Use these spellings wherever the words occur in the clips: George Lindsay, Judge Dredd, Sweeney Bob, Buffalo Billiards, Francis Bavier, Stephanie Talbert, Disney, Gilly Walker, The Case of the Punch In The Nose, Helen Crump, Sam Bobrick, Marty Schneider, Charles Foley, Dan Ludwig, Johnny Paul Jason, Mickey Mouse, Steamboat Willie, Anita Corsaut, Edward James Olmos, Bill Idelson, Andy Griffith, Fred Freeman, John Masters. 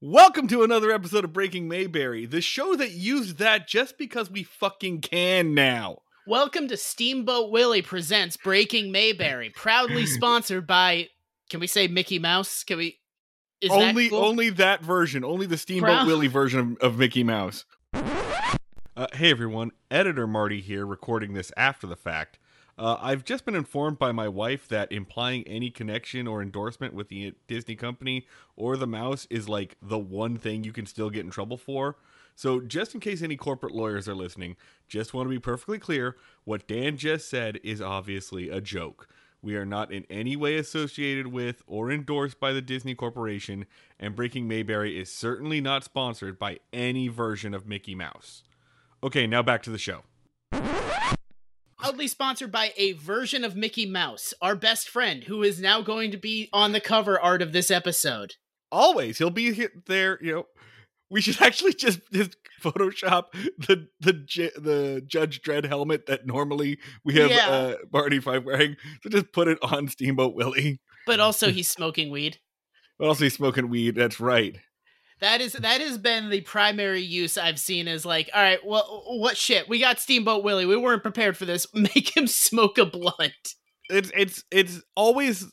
Welcome to another episode of Breaking Mayberry, the show that used that just because we fucking can now. Welcome to Steamboat Willie presents Breaking Mayberry, proudly sponsored by, can we say Mickey Mouse? Can we? Is only that cool? Only that version, only the Steamboat Willie version of Mickey Mouse. Hey everyone, editor Marty here, recording this after the fact. I've just been informed by my wife that implying any connection or endorsement with the Disney company or the mouse is like the one thing you can still get in trouble for. So just in case any corporate lawyers are listening, just want to be perfectly clear. What Dan just said is obviously a joke. We are not in any way associated with or endorsed by the Disney Corporation, and Breaking Mayberry is certainly not sponsored by any version of Mickey Mouse. Okay, now back to the show. Proudly sponsored by a version of Mickey Mouse, our best friend, who is now going to be on the cover art of this episode. Always. He'll be there, you know. We should actually just Photoshop the Judge Dredd helmet that normally we have Marty Five wearing. So just put it on Steamboat Willie. But also he's smoking weed. That's right. That has been the primary use I've seen is like, all right, well, what shit? We got Steamboat Willie. We weren't prepared for this. Make him smoke a blunt. It's always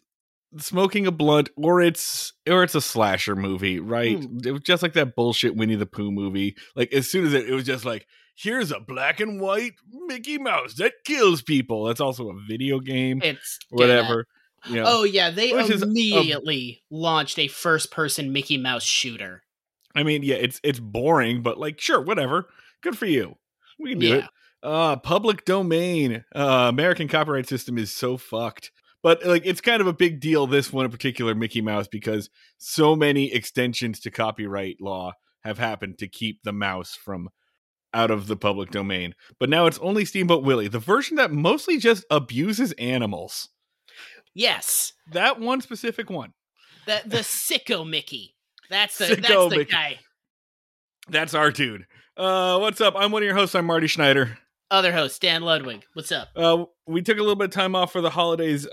smoking a blunt, or it's a slasher movie, right? It was just like that bullshit Winnie the Pooh movie. Like as soon as it was just like, here's a black and white Mickey Mouse that kills people. That's also a video game. It's whatever. You know, oh yeah, they immediately launched a first-person Mickey Mouse shooter. I mean, yeah, it's boring, but like, sure, whatever. Good for you. We can do it. Public domain. American copyright system is so fucked. But like, it's kind of a big deal, this one in particular, Mickey Mouse, because so many extensions to copyright law have happened to keep the mouse from out of the public domain. But now it's only Steamboat Willie, the version that mostly just abuses animals. Yes. That one specific one. The sicko Mickey. That's the guy. That's our dude. What's up? I'm one of your hosts. I'm Marty Schneider. Other host, Dan Ludwig. What's up? We took a little bit of time off for the holidays.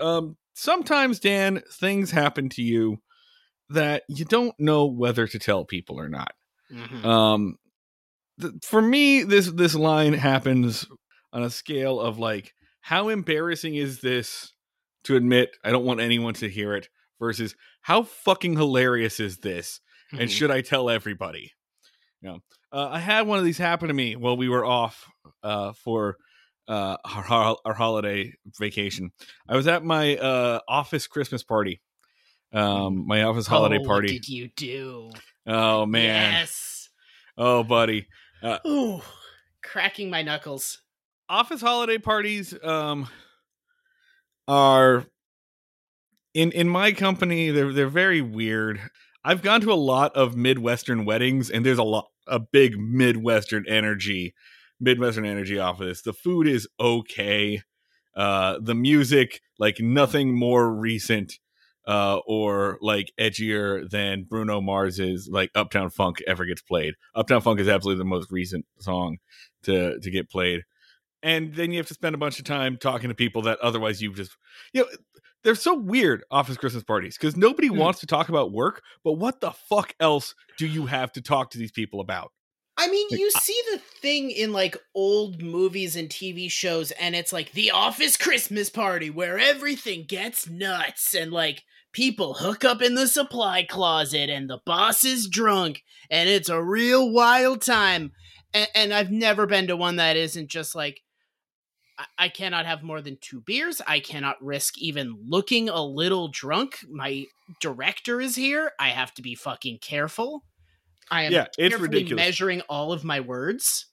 Sometimes, Dan, things happen to you that you don't know whether to tell people or not. Mm-hmm. For me, this line happens on a scale of like, how embarrassing is this to admit? I don't want anyone to hear it. Versus, how fucking hilarious is this? And should I tell everybody? You know, I had one of these happen to me while we were off for our holiday vacation. I was at my office Christmas party, my office holiday party. What did you do? Oh, man. Yes. Oh, buddy. Ooh, cracking my knuckles. Office holiday parties are... In my company, they're very weird. I've gone to a lot of Midwestern weddings, and there's a big Midwestern energy off of this. The food is okay. The music, like nothing more recent or like edgier than Bruno Mars's like Uptown Funk ever gets played. Uptown Funk is absolutely the most recent song to get played. And then you have to spend a bunch of time talking to people that otherwise you've just, you know, they're so weird, office Christmas parties, because nobody wants to talk about work, but what the fuck else do you have to talk to these people about? I mean, like, you see the thing in like old movies and TV shows, and it's like the office Christmas party where everything gets nuts and like people hook up in the supply closet and the boss is drunk and it's a real wild time. And I've never been to one that isn't just like, I cannot have more than 2 beers. I cannot risk even looking a little drunk. My director is here. I have to be fucking careful. I am ridiculous. Measuring all of my words.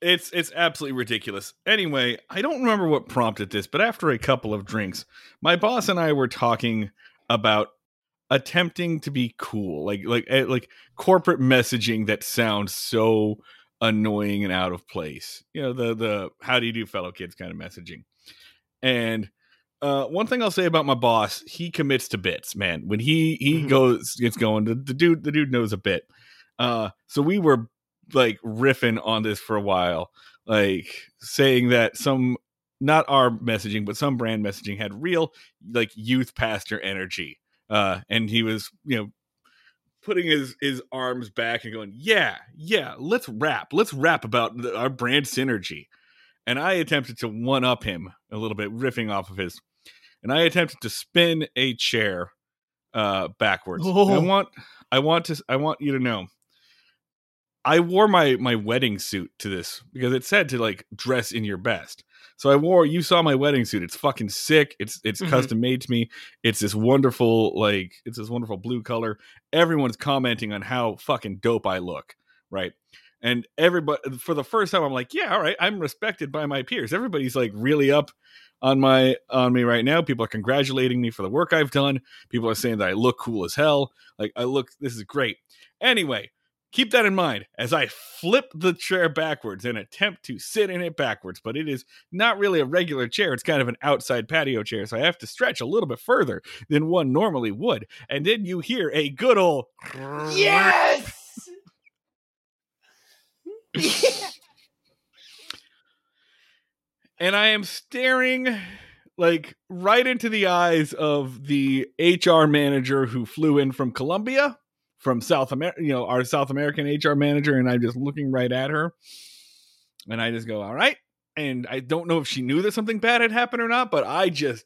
It's absolutely ridiculous. Anyway, I don't remember what prompted this, but after a couple of drinks, my boss and I were talking about attempting to be cool, like corporate messaging that sounds so annoying and out of place, you know, the how do you do fellow kids kind of messaging. And one thing I'll say about my boss, he commits to bits, man. When he goes, it's going, the dude knows a bit. So we were like riffing on this for a while, like saying that some, not our messaging, but some brand messaging had real like youth pastor energy. And he was, you know, putting his arms back and going, yeah, let's rap about our brand synergy. And I attempted to one-up him a little bit, riffing off of his. And I attempted to spin a chair backwards. Oh. I want you to know, I wore my wedding suit to this because it said to like dress in your best. So you saw my wedding suit. It's fucking sick. It's mm-hmm. custom made to me. It's this wonderful blue color. Everyone's commenting on how fucking dope I look. Right. And everybody, for the first time, I'm like, yeah, all right. I'm respected by my peers. Everybody's like really up on me right now. People are congratulating me for the work I've done. People are saying that I look cool as hell. Like this is great. Anyway, keep that in mind as I flip the chair backwards and attempt to sit in it backwards, but it is not really a regular chair. It's kind of an outside patio chair, so I have to stretch a little bit further than one normally would. And then you hear a good old yes! And I am staring like right into the eyes of the HR manager who flew in from Colombia. From South America, you know, our South American HR manager, and I'm just looking right at her, and I just go, all right. And I don't know if she knew that something bad had happened or not, but I just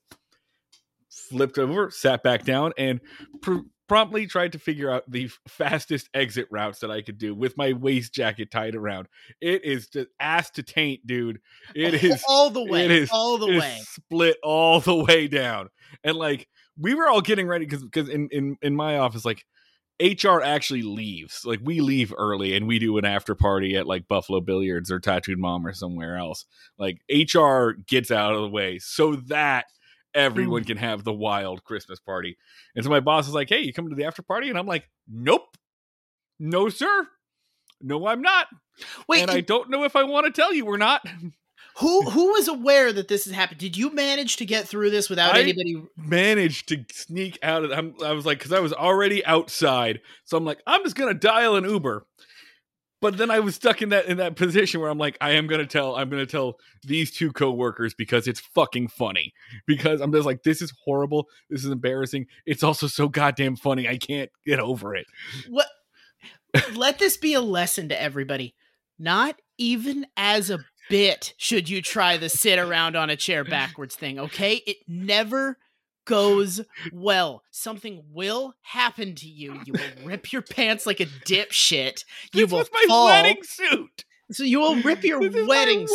flipped over, sat back down, and promptly tried to figure out the fastest exit routes that I could do with my waist jacket tied around. It is just ass to taint, dude. It is all the way split all the way down. And like, we were all getting ready because in my office, like, HR actually leaves. Like, we leave early and we do an after party at like Buffalo Billiards or Tattooed Mom or somewhere else. Like, HR gets out of the way so that everyone can have the wild Christmas party. And so my boss is like, hey, you coming to the after party? And I'm like, nope. No, sir. No, I'm not. Wait, and I don't know if I want to tell you or not. Who was aware that this has happened? Did you manage to get through this without anybody? Managed to sneak out of. I was like, because I was already outside, so I'm like, I'm just gonna dial an Uber. But then I was stuck in that position where I'm like, I'm gonna tell these two coworkers because it's fucking funny. Because I'm just like, this is horrible. This is embarrassing. It's also so goddamn funny. I can't get over it. What? Let this be a lesson to everybody. Not even as a bit should you try the sit around on a chair backwards thing, okay? It never goes well. Something will happen to you. You will rip your pants like a dipshit. You will fall. This was my wedding suit. So you will rip your wedding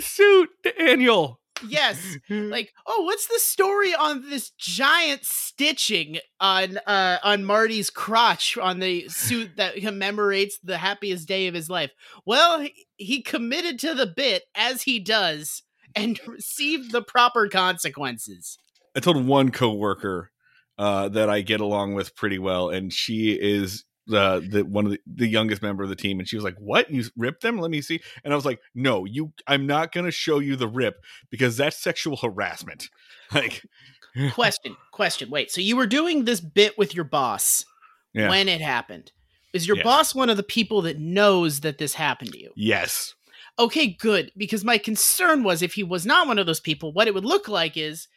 suit, Daniel. Yes. Like, oh, what's the story on this giant stitching on Marty's crotch on the suit that commemorates the happiest day of his life? Well, he committed to the bit, as he does, and received the proper consequences. I told one coworker that I get along with pretty well, and she is the youngest member of the team, and she was like, what, you ripped them? Let me see. And I was like, no, I'm not gonna show you the rip because that's sexual harassment. Like, question wait, so you were doing this bit with your boss? Yeah. When it happened, is your boss one of the people that knows that this happened to you? Yes. Okay, good, because my concern was if he was not one of those people, what it would look like is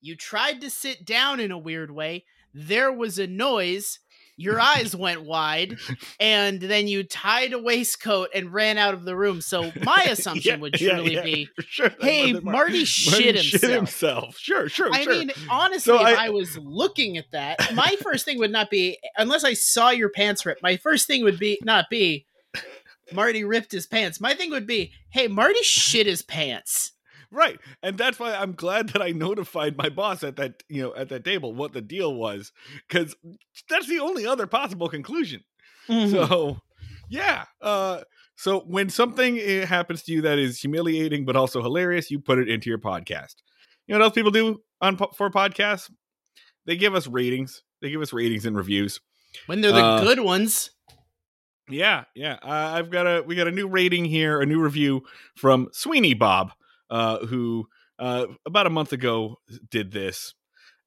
you tried to sit down in a weird way, there was a noise, your eyes went wide, and then you tied a waistcoat and ran out of the room. So my assumption would surely be, sure, hey, Marty shit himself. Sure. I mean, honestly, so if I was looking at that, my first thing would not be, unless I saw your pants rip, my first thing would be not be, Marty ripped his pants. My thing would be, hey, Marty shit his pants. Right. And that's why I'm glad that I notified my boss at that table what the deal was, because that's the only other possible conclusion. Mm-hmm. So, yeah. So when something happens to you that is humiliating but also hilarious, you put it into your podcast. You know what else people do for podcasts? They give us ratings. They give us ratings and reviews. When they're the good ones. Yeah. We got a new rating here, a new review from Sweeney Bob. Who about a month ago did this.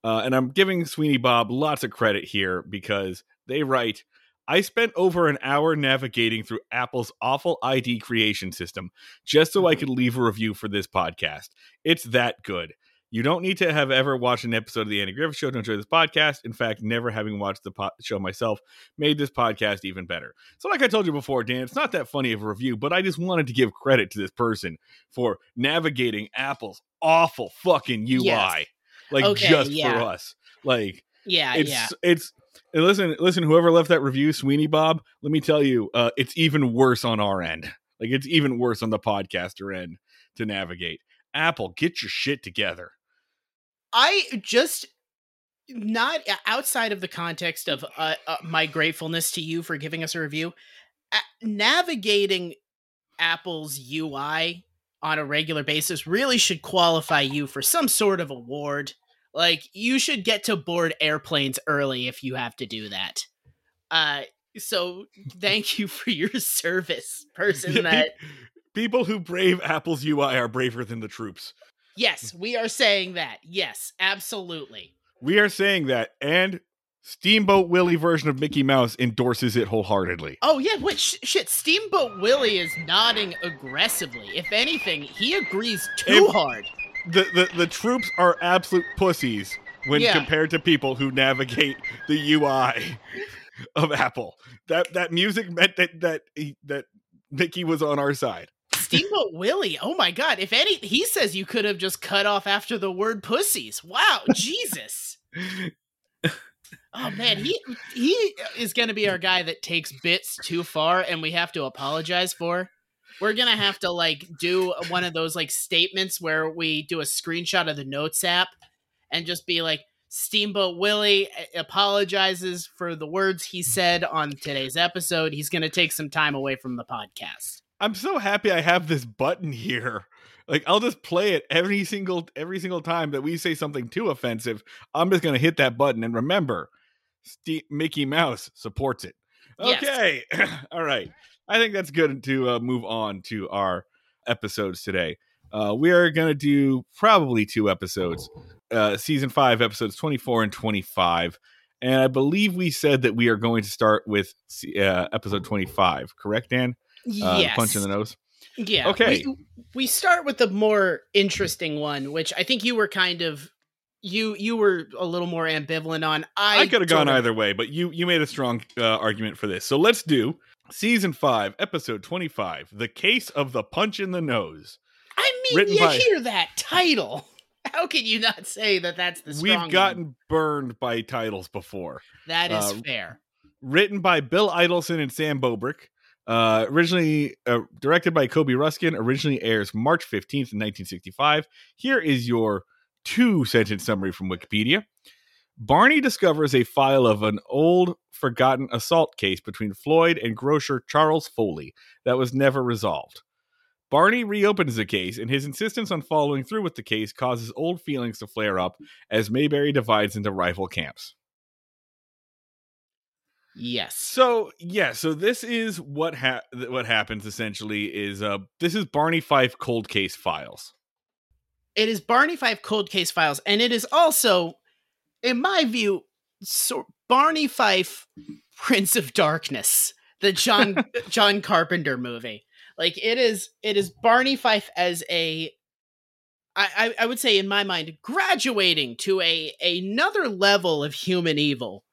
And I'm giving Sweeney Bob lots of credit here because they write, I spent over an hour navigating through Apple's awful ID creation system just so I could leave a review for this podcast. It's that good. You don't need to have ever watched an episode of The Andy Griffith Show to enjoy this podcast. In fact, never having watched the show myself made this podcast even better. So like I told you before, Dan, it's not that funny of a review, but I just wanted to give credit to this person for navigating Apple's awful fucking UI. Yes. Like, okay, just for us. Like, Listen, whoever left that review, Sweeney Bob, let me tell you, it's even worse on our end. Like, it's even worse on the podcaster end to navigate. Apple, get your shit together. I just, not outside of the context of my gratefulness to you for giving us a review, navigating Apple's UI on a regular basis really should qualify you for some sort of award. Like, you should get to board airplanes early if you have to do that. So thank you for your service, person. That people who brave Apple's UI are braver than the troops. Yes, we are saying that. Yes, absolutely. We are saying that, and Steamboat Willie version of Mickey Mouse endorses it wholeheartedly. Oh, yeah, wait, shit, Steamboat Willie is nodding aggressively. If anything, he agrees hard. The troops are absolute pussies when compared to people who navigate the UI of Apple. That music meant that Mickey was on our side. Steamboat Willie, oh my God. If any, he says you could have just cut off after the word pussies. Wow, Jesus. Oh man, he is going to be our guy that takes bits too far and we have to apologize for. We're going to have to, like, do one of those, like, statements where we do a screenshot of the Notes app and just be like, Steamboat Willie apologizes for the words he said on today's episode. He's going to take some time away from the podcast. I'm so happy I have this button here. Like, I'll just play it every single time that we say something too offensive. I'm just going to hit that button. And remember, Mickey Mouse supports it. Okay. Yes. All right. I think that's good to move on to our episodes today. We are going to do probably two episodes, season 5, episodes 24 and 25. And I believe we said that we are going to start with episode 25. Correct, Dan? Yes. Punch in the Nose. Yeah. Okay. We start with the more interesting one, which I think you were kind of... You were a little more ambivalent on. I could have gone either way, but you made a strong argument for this. So let's do season 5, episode 25, The Case of the Punch in the Nose. I mean, hear that title. How can you not say that that's the strong one? We've gotten burned by titles before. That is fair. Written by Bill Idelson and Sam Bobrick. Originally directed by Kobe Ruskin. Originally airs March 15th, 1965. Here is your... 2-sentence summary from Wikipedia. Barney discovers a file of an old, forgotten assault case between Floyd and grocer Charles Foley that was never resolved. Barney reopens the case, and his insistence on following through with the case causes old feelings to flare up as Mayberry divides into rival camps. Yes. So this is what happens essentially is this is Barney Fife Cold Case Files. It is Barney Fife Cold Case Files, and it is also, in my view, Barney Fife Prince of Darkness, the John Carpenter movie. Like, it is Barney Fife as a, I would say in my mind, graduating to another level of human evil,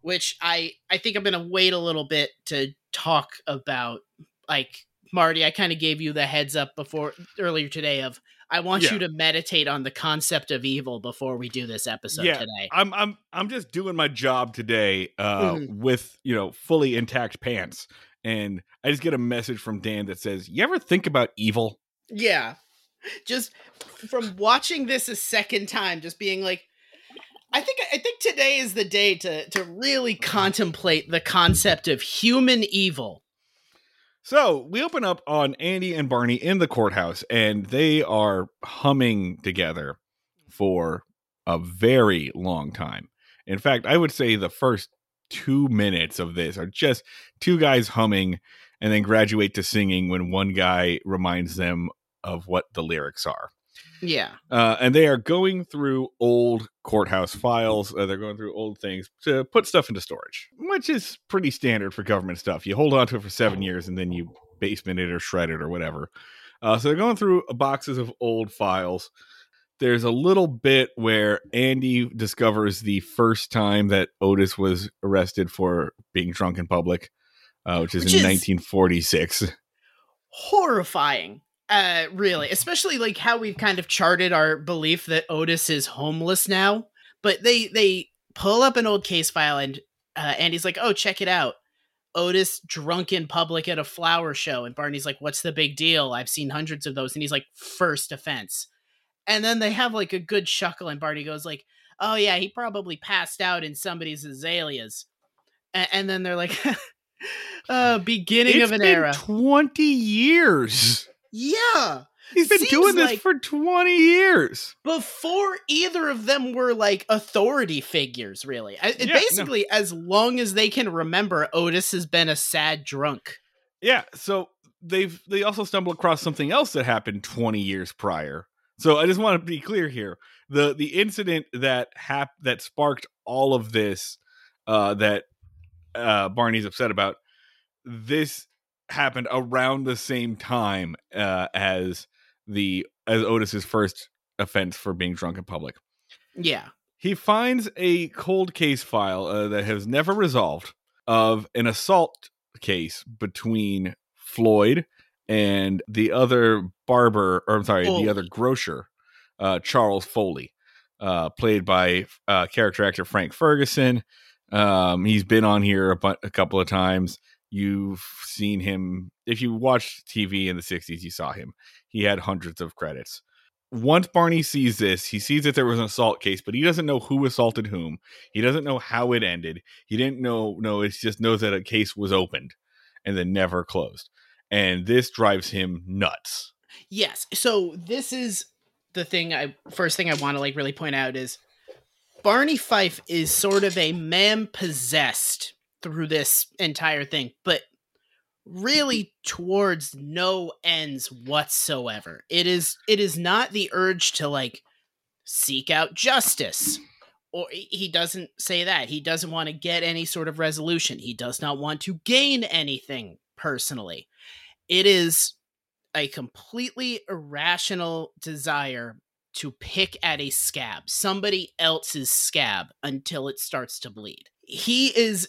which I think I'm going to wait a little bit to talk about. Like, Marty, I kind of gave you the heads up earlier today of, I want you to meditate on the concept of evil before we do this episode today. I'm just doing my job today with, fully intact pants. And I just get a message from Dan that says, you ever think about evil? Yeah. Just from watching this a second time, just being like, I think today is the day to really contemplate the concept of human evil. So we open up on Andy and Barney in the courthouse, and they are humming together for a very long time. In fact, I would say the first 2 minutes of this are just two guys humming and then graduate to singing when one guy reminds them of what the lyrics are. Yeah. And they are going through old courthouse files. They're going through old things to put stuff into storage, which is pretty standard for government stuff. You hold on to it for 7 years and then you basement it or shred it or whatever. So they're going through boxes of old files there's a little bit where Andy discovers the first time that Otis was arrested for being drunk in public, which is 1946. Horrifying. Really, especially like how we've kind of charted our belief that Otis is homeless now, but they pull up an old case file and Andy's like, oh, check it out. Otis drunk in public at a flower show. And Barney's like, what's the big deal? I've seen hundreds of those. And he's like, first offense. And then they have like a good chuckle and Barney goes like, oh yeah, he probably passed out in somebody's azaleas. And then they're like, beginning of an era. 20 years. Yeah. He's been doing this like for 20 years. Before either of them were like authority figures, really. As long as they can remember, Otis has been a sad drunk. Yeah, so they also stumble across something else that happened 20 years prior. So I just want to be clear here. The incident that sparked all of this that Barney's upset about, this happened around the same time as Otis's first offense for being drunk in public. Yeah. He finds a cold case file that has never resolved of an assault case between Floyd and the other grocer, Charles Foley, played by character actor Frank Ferguson. He's been on here a couple of times. You've seen him. If you watched TV in the 60s, you saw him. He had hundreds of credits. Once Barney sees this, he sees that there was an assault case, but he doesn't know who assaulted whom. He doesn't know how it ended. He didn't know. No, it just knows that a case was opened and then never closed. And this drives him nuts. Yes. So this is the thing. First thing I want to like really point out is Barney Fife is sort of a man possessed through this entire thing, but really towards no ends whatsoever. It is not the urge to like seek out justice, or he doesn't say that. He doesn't want to get any sort of resolution. He does not want to gain anything personally. It is a completely irrational desire to pick at a scab, somebody else's scab, until it starts to bleed. He is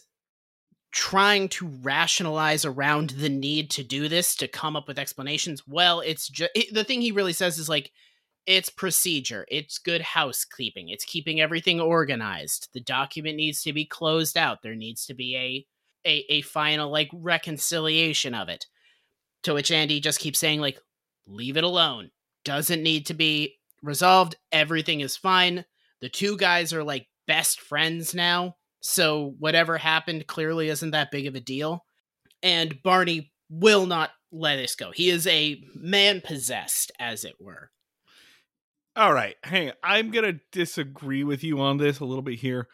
trying to rationalize around the need to do this, to come up with explanations. Well, it's just the thing he really says is like, it's procedure. It's good housekeeping. It's keeping everything organized. The document needs to be closed out. There needs to be a final like reconciliation of it. To which Andy just keeps saying like, leave it alone. Doesn't need to be resolved. Everything is fine. The two guys are like best friends now. So whatever happened clearly isn't that big of a deal. And Barney will not let this go. He is a man possessed, as it were. All right. Hang on. I'm going to disagree with you on this a little bit here.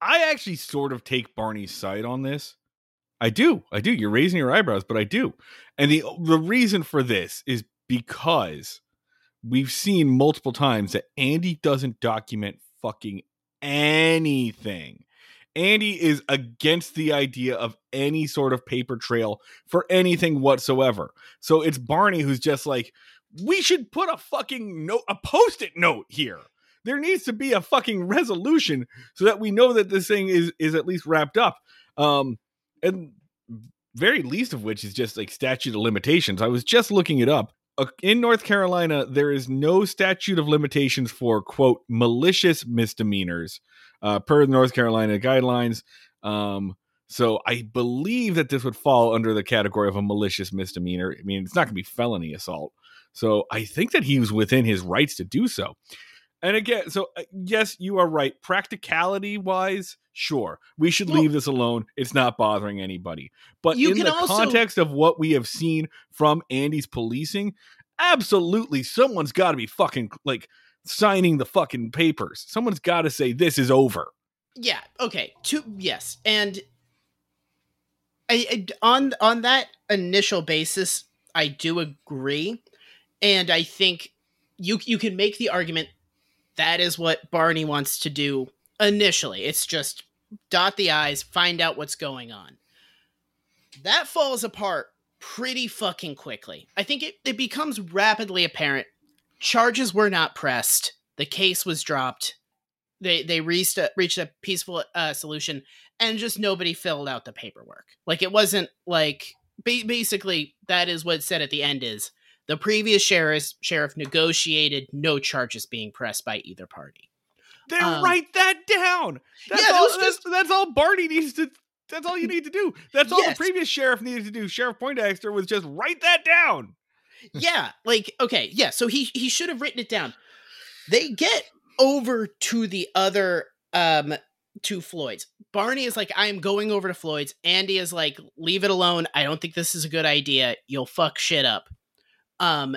I actually sort of take Barney's side on this. I do. You're raising your eyebrows, but I do. And the reason for this is because we've seen multiple times that Andy doesn't document fucking anything. Andy is against the idea of any sort of paper trail for anything whatsoever. So it's Barney who's just like, we should put a fucking note, a post-it note here. There needs to be a fucking resolution so that we know that this thing is at least wrapped up. And very least of which is just like statute of limitations. I was just looking it up. In North Carolina, there is no statute of limitations for, quote, malicious misdemeanors per the North Carolina guidelines. So I believe that this would fall under the category of a malicious misdemeanor. I mean, it's not going to be felony assault. So I think that he was within his rights to do so. And again, so yes, you are right. Practicality wise, sure, we should leave this alone. It's not bothering anybody. But in the context of what we have seen from Andy's policing, absolutely, someone's got to be fucking like signing the fucking papers. Someone's got to say this is over. Yeah. Okay. Yes. And I on that initial basis, I do agree, and I think you can make the argument. That is what Barney wants to do initially. It's just dot the I's, find out what's going on. That falls apart pretty fucking quickly. I think it becomes rapidly apparent Charges were not pressed. The case was dropped. They reached a peaceful solution, and just nobody filled out the paperwork. Like, it wasn't like... Basically, that is what it said at the end is, the previous sheriff negotiated no charges being pressed by either party. Then write that down. That's all Barney needs to... That's all you need to do. That's all the previous sheriff needed to do. Sheriff Poindexter was just write that down. Yeah, like, okay, yeah, so he should have written it down. They get over to the other, to Floyd's. Barney is like, I am going over to Floyd's. Andy is like, leave it alone. I don't think this is a good idea. You'll fuck shit up. And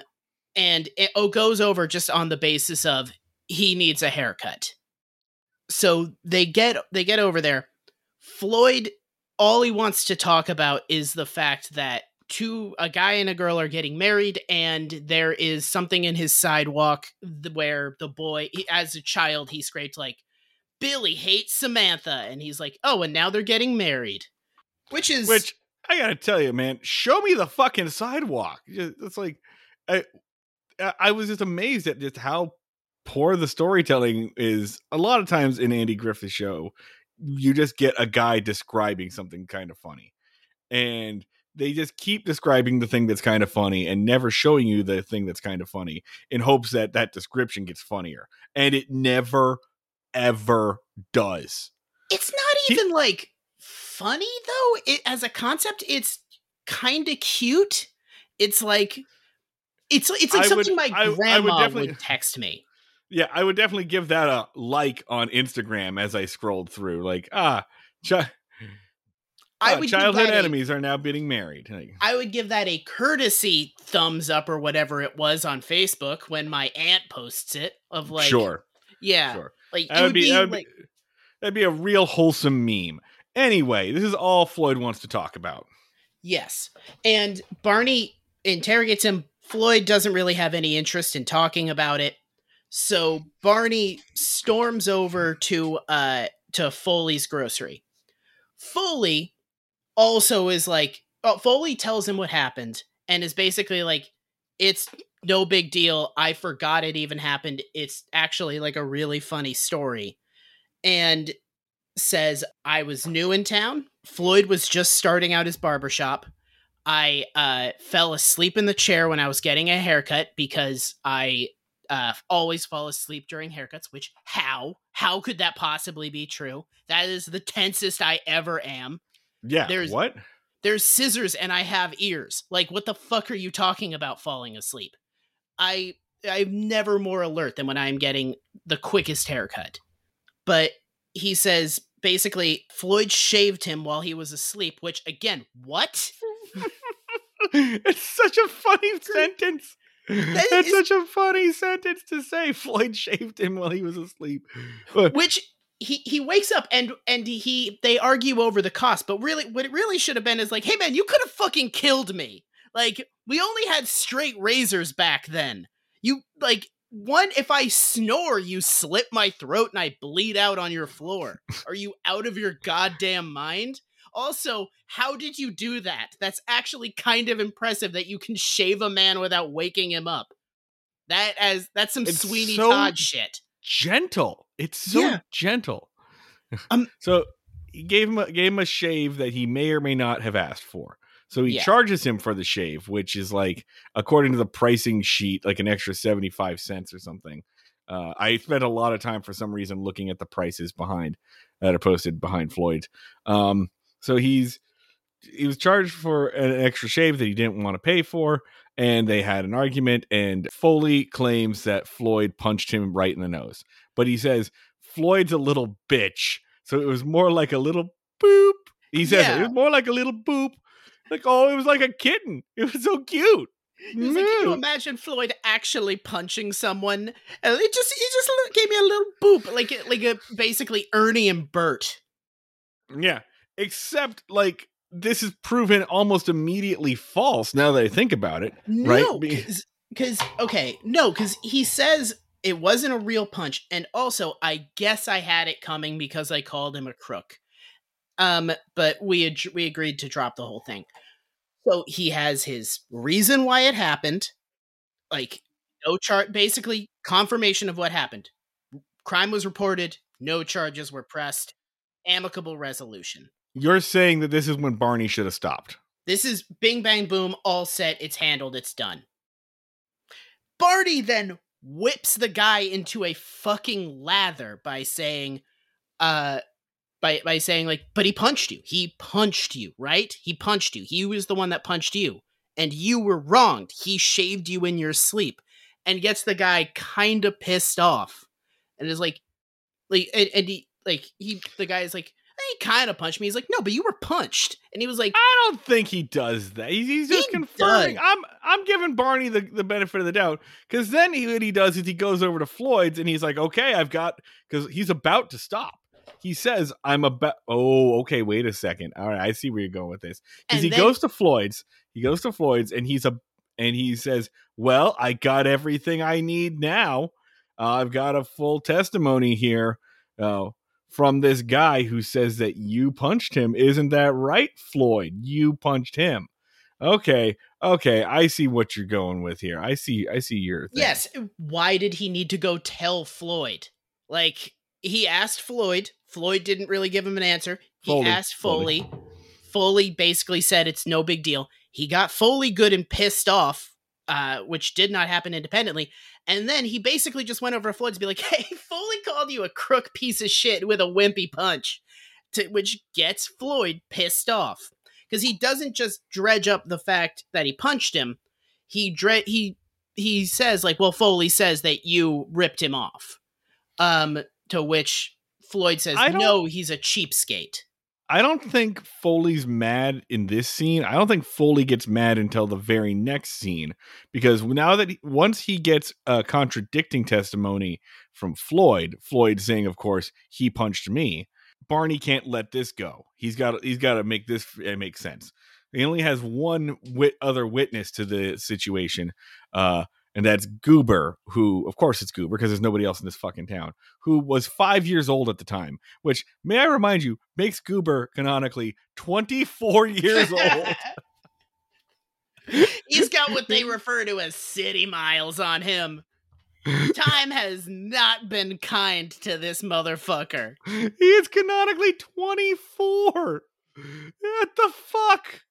it goes over just on the basis of he needs a haircut. So they get over there. Floyd, all he wants to talk about is the fact that a guy and a girl are getting married, and there is something in his sidewalk where the boy, as a child, he scraped like, Billy hates Samantha, and he's like, oh, and now they're getting married, which I gotta tell you, man, show me the fucking sidewalk. It's like, I was just amazed at just how poor the storytelling is. A lot of times in Andy Griffith's show, you just get a guy describing something kind of funny, and they just keep describing the thing that's kind of funny and never showing you the thing that's kind of funny in hopes that that description gets funnier. And it never, ever does. It's not even like funny, though. It, as a concept, it's kind of cute. It's like, it's like something my grandma would text me. Yeah, I would definitely give that a like on Instagram as I scrolled through. Like, childhood enemies are now getting married. I would give that a courtesy thumbs up or whatever it was on Facebook when my aunt posts it. Of like, sure, yeah, sure. Like, that'd be a real wholesome meme. Anyway, this is all Floyd wants to talk about. Yes, and Barney interrogates him. Floyd doesn't really have any interest in talking about it, so Barney storms over to Foley's grocery. Foley also is like, Foley tells him what happened and is basically like, it's no big deal. I forgot it even happened. It's actually like a really funny story. And says, I was new in town. Floyd was just starting out his barbershop. I fell asleep in the chair when I was getting a haircut because I always fall asleep during haircuts, which how could that possibly be true? That is the tensest I ever am. Yeah. There's scissors and I have ears. Like, what the fuck are you talking about falling asleep? I'm never more alert than when I'm getting the quickest haircut. But he says, basically, Floyd shaved him while he was asleep, which, again, what? It's such a funny sentence. That's such a funny sentence to say. Floyd shaved him while he was asleep. Which... He wakes up and they argue over the cost, but really what it really should have been is like, hey man, you could have fucking killed me. Like, we only had straight razors back then. You like one, if I snore, you slit my throat and I bleed out on your floor. Are you out of your goddamn mind? Also, how did you do that? That's actually kind of impressive that you can shave a man without waking him up. That's some Sweeney Todd shit. Gentle. It's so gentle. So he gave him a shave that he may or may not have asked for. So he charges him for the shave, which is like, according to the pricing sheet, like an extra 75 cents or something. I spent a lot of time for some reason looking at the prices behind that are posted behind Floyd. So he was charged for an extra shave that he didn't want to pay for. And they had an argument, and Foley claims that Floyd punched him right in the nose. But he says, Floyd's a little bitch. So it was more like a little boop. He says it was more like a little boop. Like, oh, it was like a kitten. It was so cute. He was like, can you imagine Floyd actually punching someone? And he just gave me a little boop. Like a basically Ernie and Bert. Yeah. Except, like... This is proven almost immediately false now that I think about it. No, because he says it wasn't a real punch. And also, I guess I had it coming because I called him a crook. But we agreed to drop the whole thing. So he has his reason why it happened. Like, No chart, basically confirmation of what happened. Crime was reported. No charges were pressed. Amicable resolution. You're saying that this is when Barney should have stopped. This is bing, bang, boom, all set. It's handled. It's done. Barney then whips the guy into a fucking lather by saying, like, but he punched you. He punched you, right? He punched you. He was the one that punched you. And you were wronged. He shaved you in your sleep. And gets the guy kind of pissed off. And is the guy is like, he kind of punched me. He's like, no, but you were punched. And he was like, I don't think he does that. He's just confirming. Does. I'm giving Barney the benefit of the doubt. Because then what he does is he goes over to Floyd's and he's like, okay, because he's about to stop. He says, wait a second. All right, I see where you're going with this. Because he goes to Floyd's. He goes to Floyd's and he says, well, I got everything I need now. I've got a full testimony here from this guy who says that you punched him. Isn't that right, Floyd? You punched him. Okay. I see what you're going with here. I see your thing. Yes. Why did he need to go tell Floyd? Like, he asked Floyd. Floyd didn't really give him an answer. He asked Foley. Foley basically said it's no big deal. He got Foley good and pissed off, which did not happen independently. And then he basically just went over to Floyd to be like, hey, Foley called you a crook piece of shit with a wimpy punch, which gets Floyd pissed off. Because he doesn't just dredge up the fact that he punched him. He says, like, well, Foley says that you ripped him off. To which Floyd says, no, he's a cheapskate. I don't think Foley's mad in this scene. I don't think Foley gets mad until the very next scene, because once he gets a contradicting testimony from Floyd saying, of course, he punched me, Barney can't let this go. He's got to make this make sense. He only has one other witness to the situation, and that's Goober, who, of course it's Goober, because there's nobody else in this fucking town, who was 5 years old at the time, which, may I remind you, makes Goober canonically 24 years old. He's got what they refer to as city miles on him. Time has not been kind to this motherfucker. He is canonically 24. What the fuck?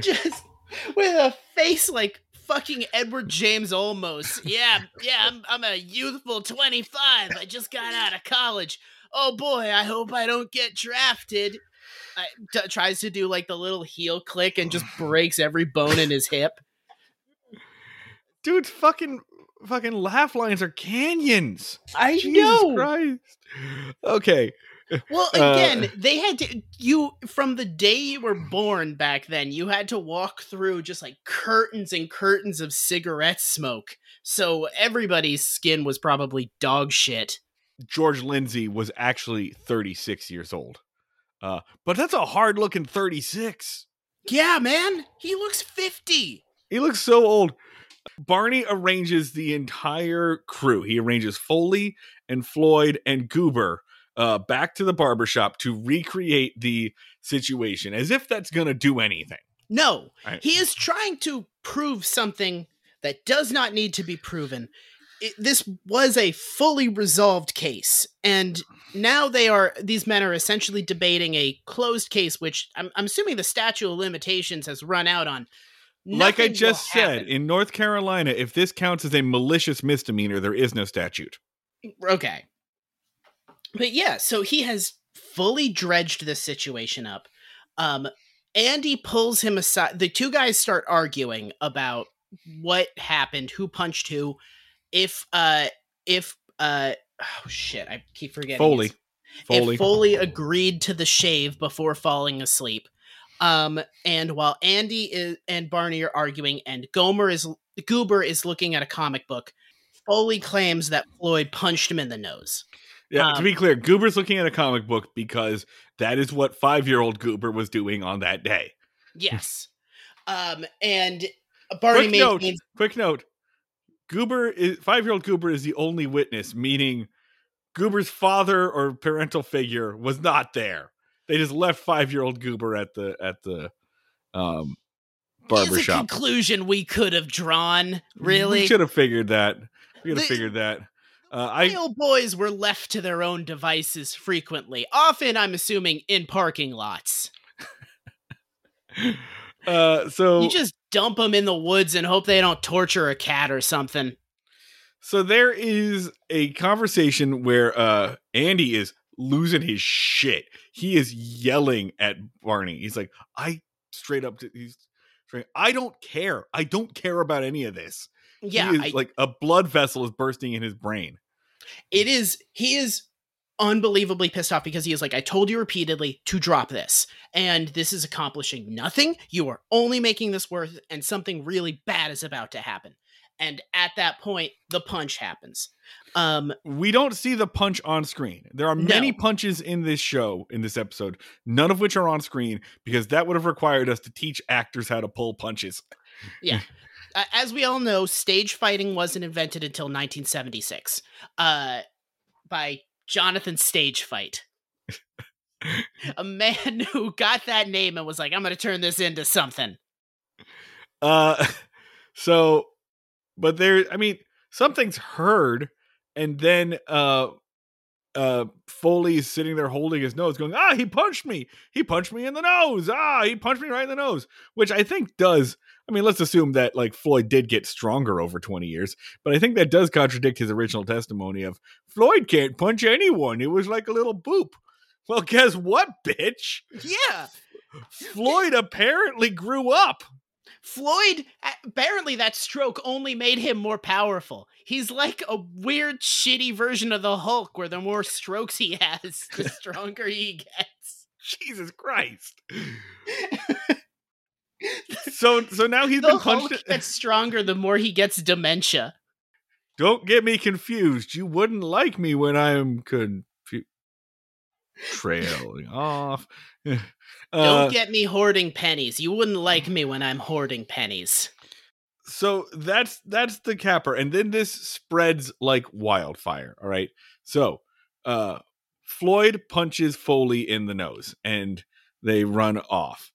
Just with a face like fucking Edward James Olmos. Yeah, I'm a youthful 25. I just got out of college. Oh boy, I hope I don't get drafted. Tries to do like the little heel click and just breaks every bone in his hip. Dude's fucking laugh lines are canyons. Jesus Christ. Okay. Well, again, they had to, from the day you were born back then, you had to walk through just like curtains and curtains of cigarette smoke. So everybody's skin was probably dog shit. George Lindsay was actually 36 years old. But that's a hard looking 36. Yeah, man. He looks 50. He looks so old. Barney arranges the entire crew. He arranges Foley and Floyd and Goober back to the barbershop to recreate the situation, as if that's going to do anything. No, right. He is trying to prove something that does not need to be proven. This was a fully resolved case. And now these men are essentially debating a closed case, which I'm assuming the statute of limitations has run out on. Nothing like I just said, in North Carolina, if this counts as a malicious misdemeanor, there is no statute. Okay. But yeah, so he has fully dredged this situation up. Andy pulls him aside. The two guys start arguing about what happened, who punched who, if oh shit, I keep forgetting. If Foley agreed to the shave before falling asleep. And while and Barney are arguing and Goober is looking at a comic book, Foley claims that Floyd punched him in the nose. Yeah, to be clear, Goober's looking at a comic book because that is what 5-year-old Goober was doing on that day. Yes. And Barney maintains... Quick note. Goober is 5-year-old Goober is the only witness, meaning Goober's father or parental figure was not there. They just left 5-year-old Goober at the barbershop. Is a conclusion we could have drawn, really. We should have figured that. We could have figured that. Male boys were left to their own devices frequently, often, I'm assuming, in parking lots. So you just dump them in the woods and hope they don't torture a cat or something. So there is a conversation where Andy is losing his shit. He is yelling at Barney. He's like, I don't care. I don't care about any of this. Yeah, he is, like a blood vessel is bursting in his brain. He is unbelievably pissed off because he is like, I told you repeatedly to drop this, and this is accomplishing nothing. You are only making this worse, and something really bad is about to happen. And at that point, the punch happens. We don't see the punch on screen. There are many punches in this show, in this episode, none of which are on screen because that would have required us to teach actors how to pull punches. Yeah. As we all know, stage fighting wasn't invented until 1976 by Jonathan Stage Fight, a man who got that name and was like, I'm going to turn this into something. But there, I mean, something's heard, and then Foley's sitting there holding his nose going, he punched me. He punched me in the nose. He punched me right in the nose, which I think does. I mean, let's assume that like Floyd did get stronger over 20 years, but I think that does contradict his original testimony of Floyd can't punch anyone. It was like a little boop. Well, guess what, bitch? Yeah. Floyd apparently grew up. Floyd, apparently that stroke only made him more powerful. He's like a weird, shitty version of the Hulk, where the more strokes he has, the stronger he gets. Jesus Christ. So now he's been punched. The Hulk gets stronger the more he gets dementia. Don't get me confused. You wouldn't like me when I'm trailing off. Don't get me hoarding pennies. You wouldn't like me when I'm hoarding pennies. So that's the capper, and then this spreads like wildfire. All right. So Floyd punches Foley in the nose, and they run off.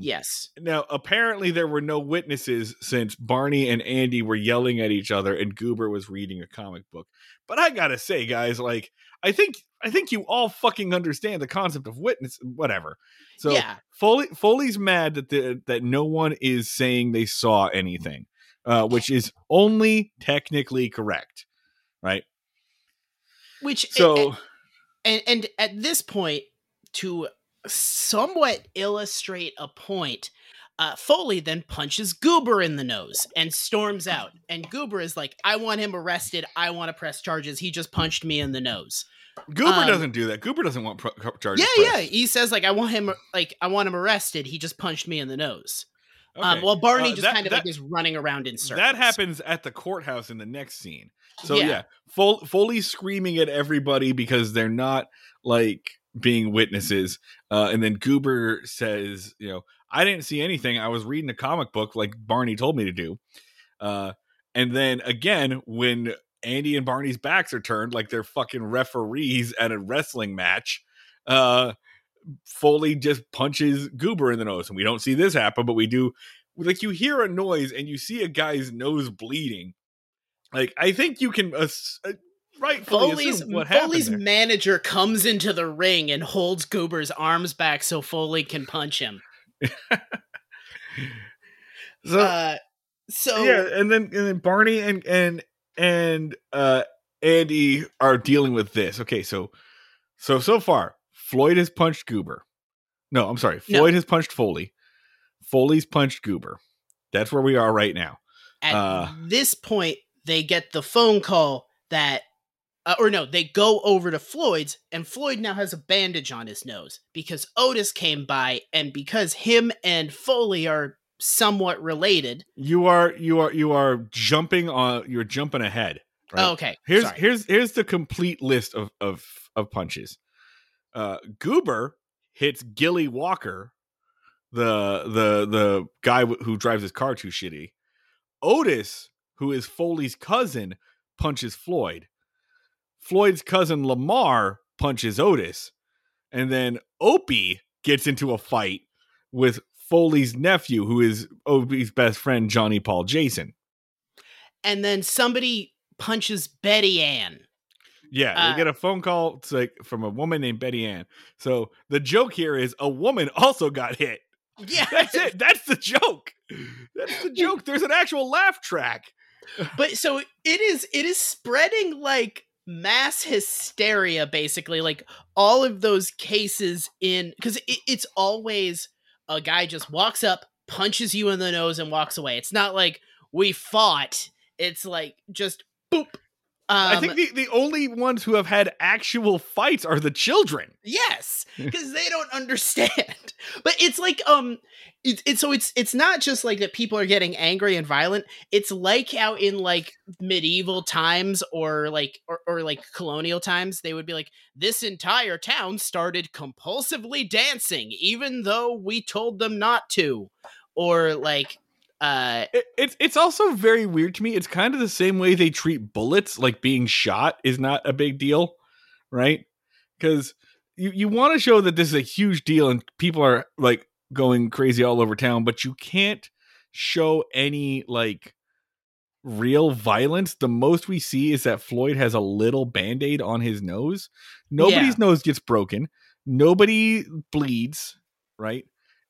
Yes. Now, apparently there were no witnesses since Barney and Andy were yelling at each other and Goober was reading a comic book. But I gotta say, guys, like I think you all fucking understand the concept of witness, whatever. So yeah. Foley's mad that no one is saying they saw anything, which is only technically correct. Right. And at this point, to somewhat illustrate a point, Foley then punches Goober in the nose and storms out, and Goober is like, I want him arrested, I want to press charges, he just punched me in the nose. Goober doesn't do that. Goober doesn't want charges pressed. He says like, I want him arrested, he just punched me in the nose. Okay. While Barney just is running around in circles. That happens at the courthouse in the next scene. So yeah, Foley's screaming at everybody because they're not like being witnesses, and then Goober says, I didn't see anything, I was reading a comic book like Barney told me to do, and then again when Andy and Barney's backs are turned like they're fucking referees at a wrestling match, Foley just punches Goober in the nose, and we don't see this happen, but we do, like, you hear a noise and you see a guy's nose bleeding. Like, I think you can right, Foley's manager comes into the ring and holds Goober's arms back so Foley can punch him. And then Barney and Andy are dealing with this. Okay, so far Floyd has punched Goober. No, I'm sorry, Floyd has punched Foley. Foley's punched Goober. That's where we are right now. At this point, they get the phone call that. They go over to Floyd's, and Floyd now has a bandage on his nose because Otis came by, and because him and Foley are somewhat related. You are jumping on. You're jumping ahead. Right? Oh, okay. Here's the complete list of punches. Goober hits Gilly Walker, the guy who drives his car too shitty. Otis, who is Foley's cousin, punches Floyd. Floyd's cousin Lamar punches Otis, and then Opie gets into a fight with Foley's nephew, who is Obie's best friend, Johnny Paul Jason. And then somebody punches Betty Ann. Yeah, we get a phone call from a woman named Betty Ann. So the joke here is a woman also got hit. Yeah. That's it. That's the joke. That's the joke. There's an actual laugh track. But so it is spreading like mass hysteria, basically. Like all of those cases in, because it's always a guy just walks up, punches you in the nose and walks away. It's not like we fought. It's like just boop. I think the only ones who have had actual fights are the children. Yes, because they don't understand. But it's like it's not just like that people are getting angry and violent. It's like how in like medieval times or like colonial times, they would be like, this entire town started compulsively dancing, even though we told them not to, or like. It's also very weird to me. It's kind of the same way they treat bullets, like being shot is not a big deal, right? Because you want to show that this is a huge deal and people are like going crazy all over town, but you can't show any like real violence. The most we see is that Floyd has a little Band-Aid on his nose. Nobody's nose gets broken. Nobody bleeds, right?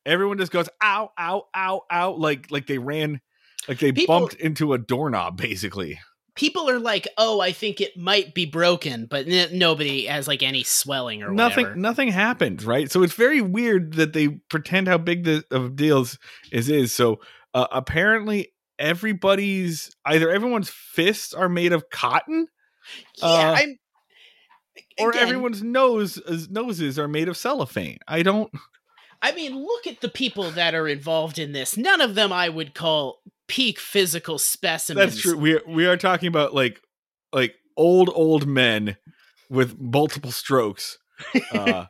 Everyone just goes, ow, ow, ow, ow. Like they ran, like they bumped into a doorknob, basically. People are like, oh, I think it might be broken, but nobody has like any swelling or whatever. Nothing happens, right? So it's very weird that they pretend how big of deals is. So apparently everyone's fists are made of cotton. Yeah, everyone's noses are made of cellophane. I mean, look at the people that are involved in this. None of them I would call peak physical specimens. That's true. We are talking about like old men with multiple strokes, the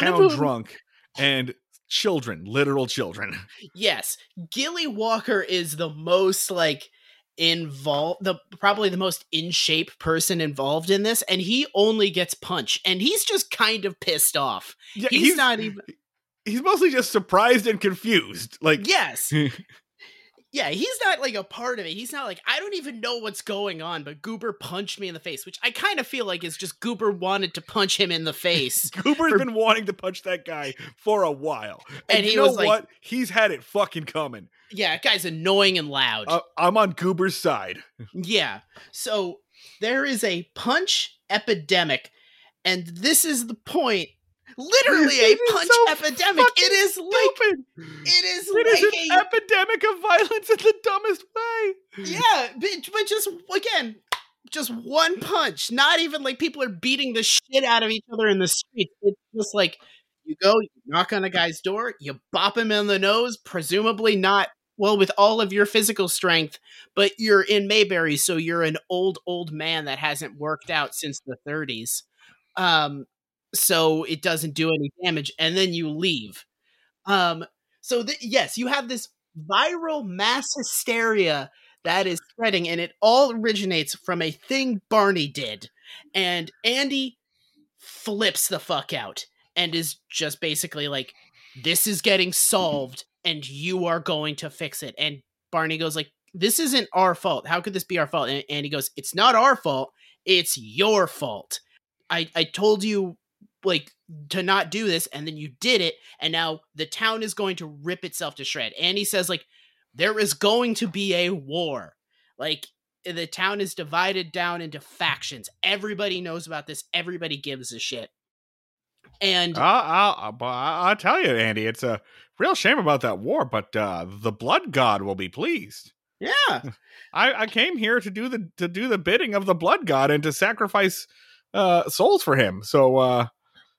town drunk, and children, literal children. Yes, Gilly Walker is the most like involved, probably the most in shape person involved in this, and he only gets punched, and he's just kind of pissed off. Yeah, he's not even. He's mostly just surprised and confused. Like, yes. Yeah, he's not like a part of it. He's not like, I don't even know what's going on, but Goober punched me in the face, which I kind of feel like is just Goober wanted to punch him in the face. Goober's been wanting to punch that guy for a while. And he was like, what? He's had it fucking coming. Yeah, that guy's annoying and loud. I'm on Goober's side. Yeah. So there is a punch epidemic. And this is the point. Literally a punch epidemic. It is an epidemic of violence in the dumbest way. Yeah, but just one punch. Not even like people are beating the shit out of each other in the street. It's just like you go, you knock on a guy's door, you bop him in the nose, presumably not well with all of your physical strength, but you're in Mayberry, so you're an old man that hasn't worked out since the 30s. So it doesn't do any damage, and then you leave. So you have this viral mass hysteria that is spreading, and it all originates from a thing Barney did. And Andy flips the fuck out and is just basically like, this is getting solved, and you are going to fix it. And Barney goes like, this isn't our fault. How could this be our fault? And Andy goes, it's not our fault. It's your fault. I told you like to not do this, and then you did it, and now the town is going to rip itself to shred. And he says like, there is going to be a war, like the town is divided down into factions, everybody knows about this, everybody gives a shit. And I'll tell you, Andy, it's a real shame about that war, but the blood god will be pleased. Yeah. I came here to do the bidding of the blood god and to sacrifice souls for him, so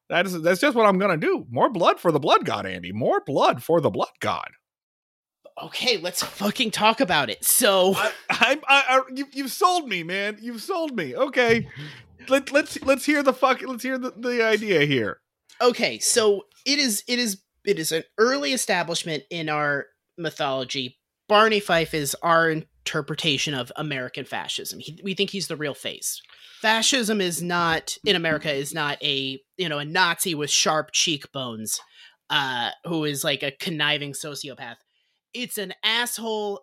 that's just what I'm going to do. More blood for the blood god, Andy. More blood for the blood god. Okay, let's fucking talk about it. So you've sold me, man. You've sold me. Okay. Let's hear the idea here. Okay, so it is an early establishment in our mythology. Barney Fife is our interpretation of American fascism. We think he's the real face. Fascism is not in America, is not a, you know, a Nazi with sharp cheekbones. who is like a conniving sociopath. It's an asshole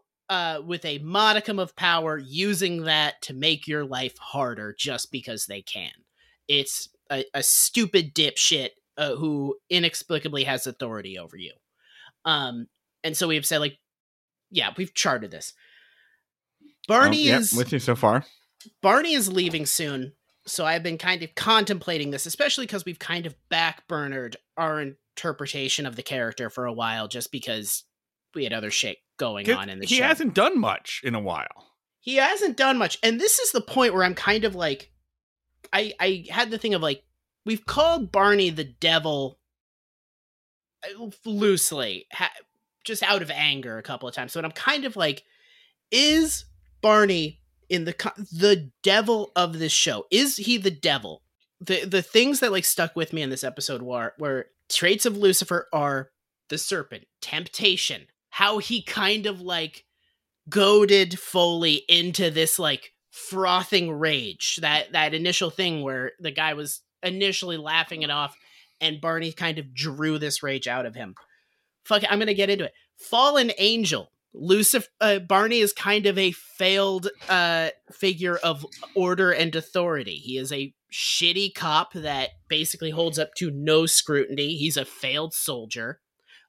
with a modicum of power using that to make your life harder just because they can. It's a stupid dipshit who inexplicably has authority over you. And so we've said, like, yeah, we've charted this. Barney is with you so far. Barney is leaving soon. So I've been kind of contemplating this, especially because we've kind of backburnered our interpretation of the character for a while, just because we had other shit going on in the show. He hasn't done much in a while. He hasn't done much. And this is the point where I'm kind of like, I had the thing of like, we've called Barney the devil loosely, just out of anger a couple of times. So I'm kind of like, is Barney in the devil of this show? Is he the devil? The things that like stuck with me in this episode were traits of Lucifer are the serpent, temptation, how he kind of like goaded Foley into this like frothing rage, that initial thing where the guy was initially laughing it off and Barney kind of drew this rage out of him. Fuck it, I'm going to get into it. Fallen angel. Lucifer, Barney is kind of a failed figure of order and authority. He is a shitty cop that basically holds up to no scrutiny. He's a failed soldier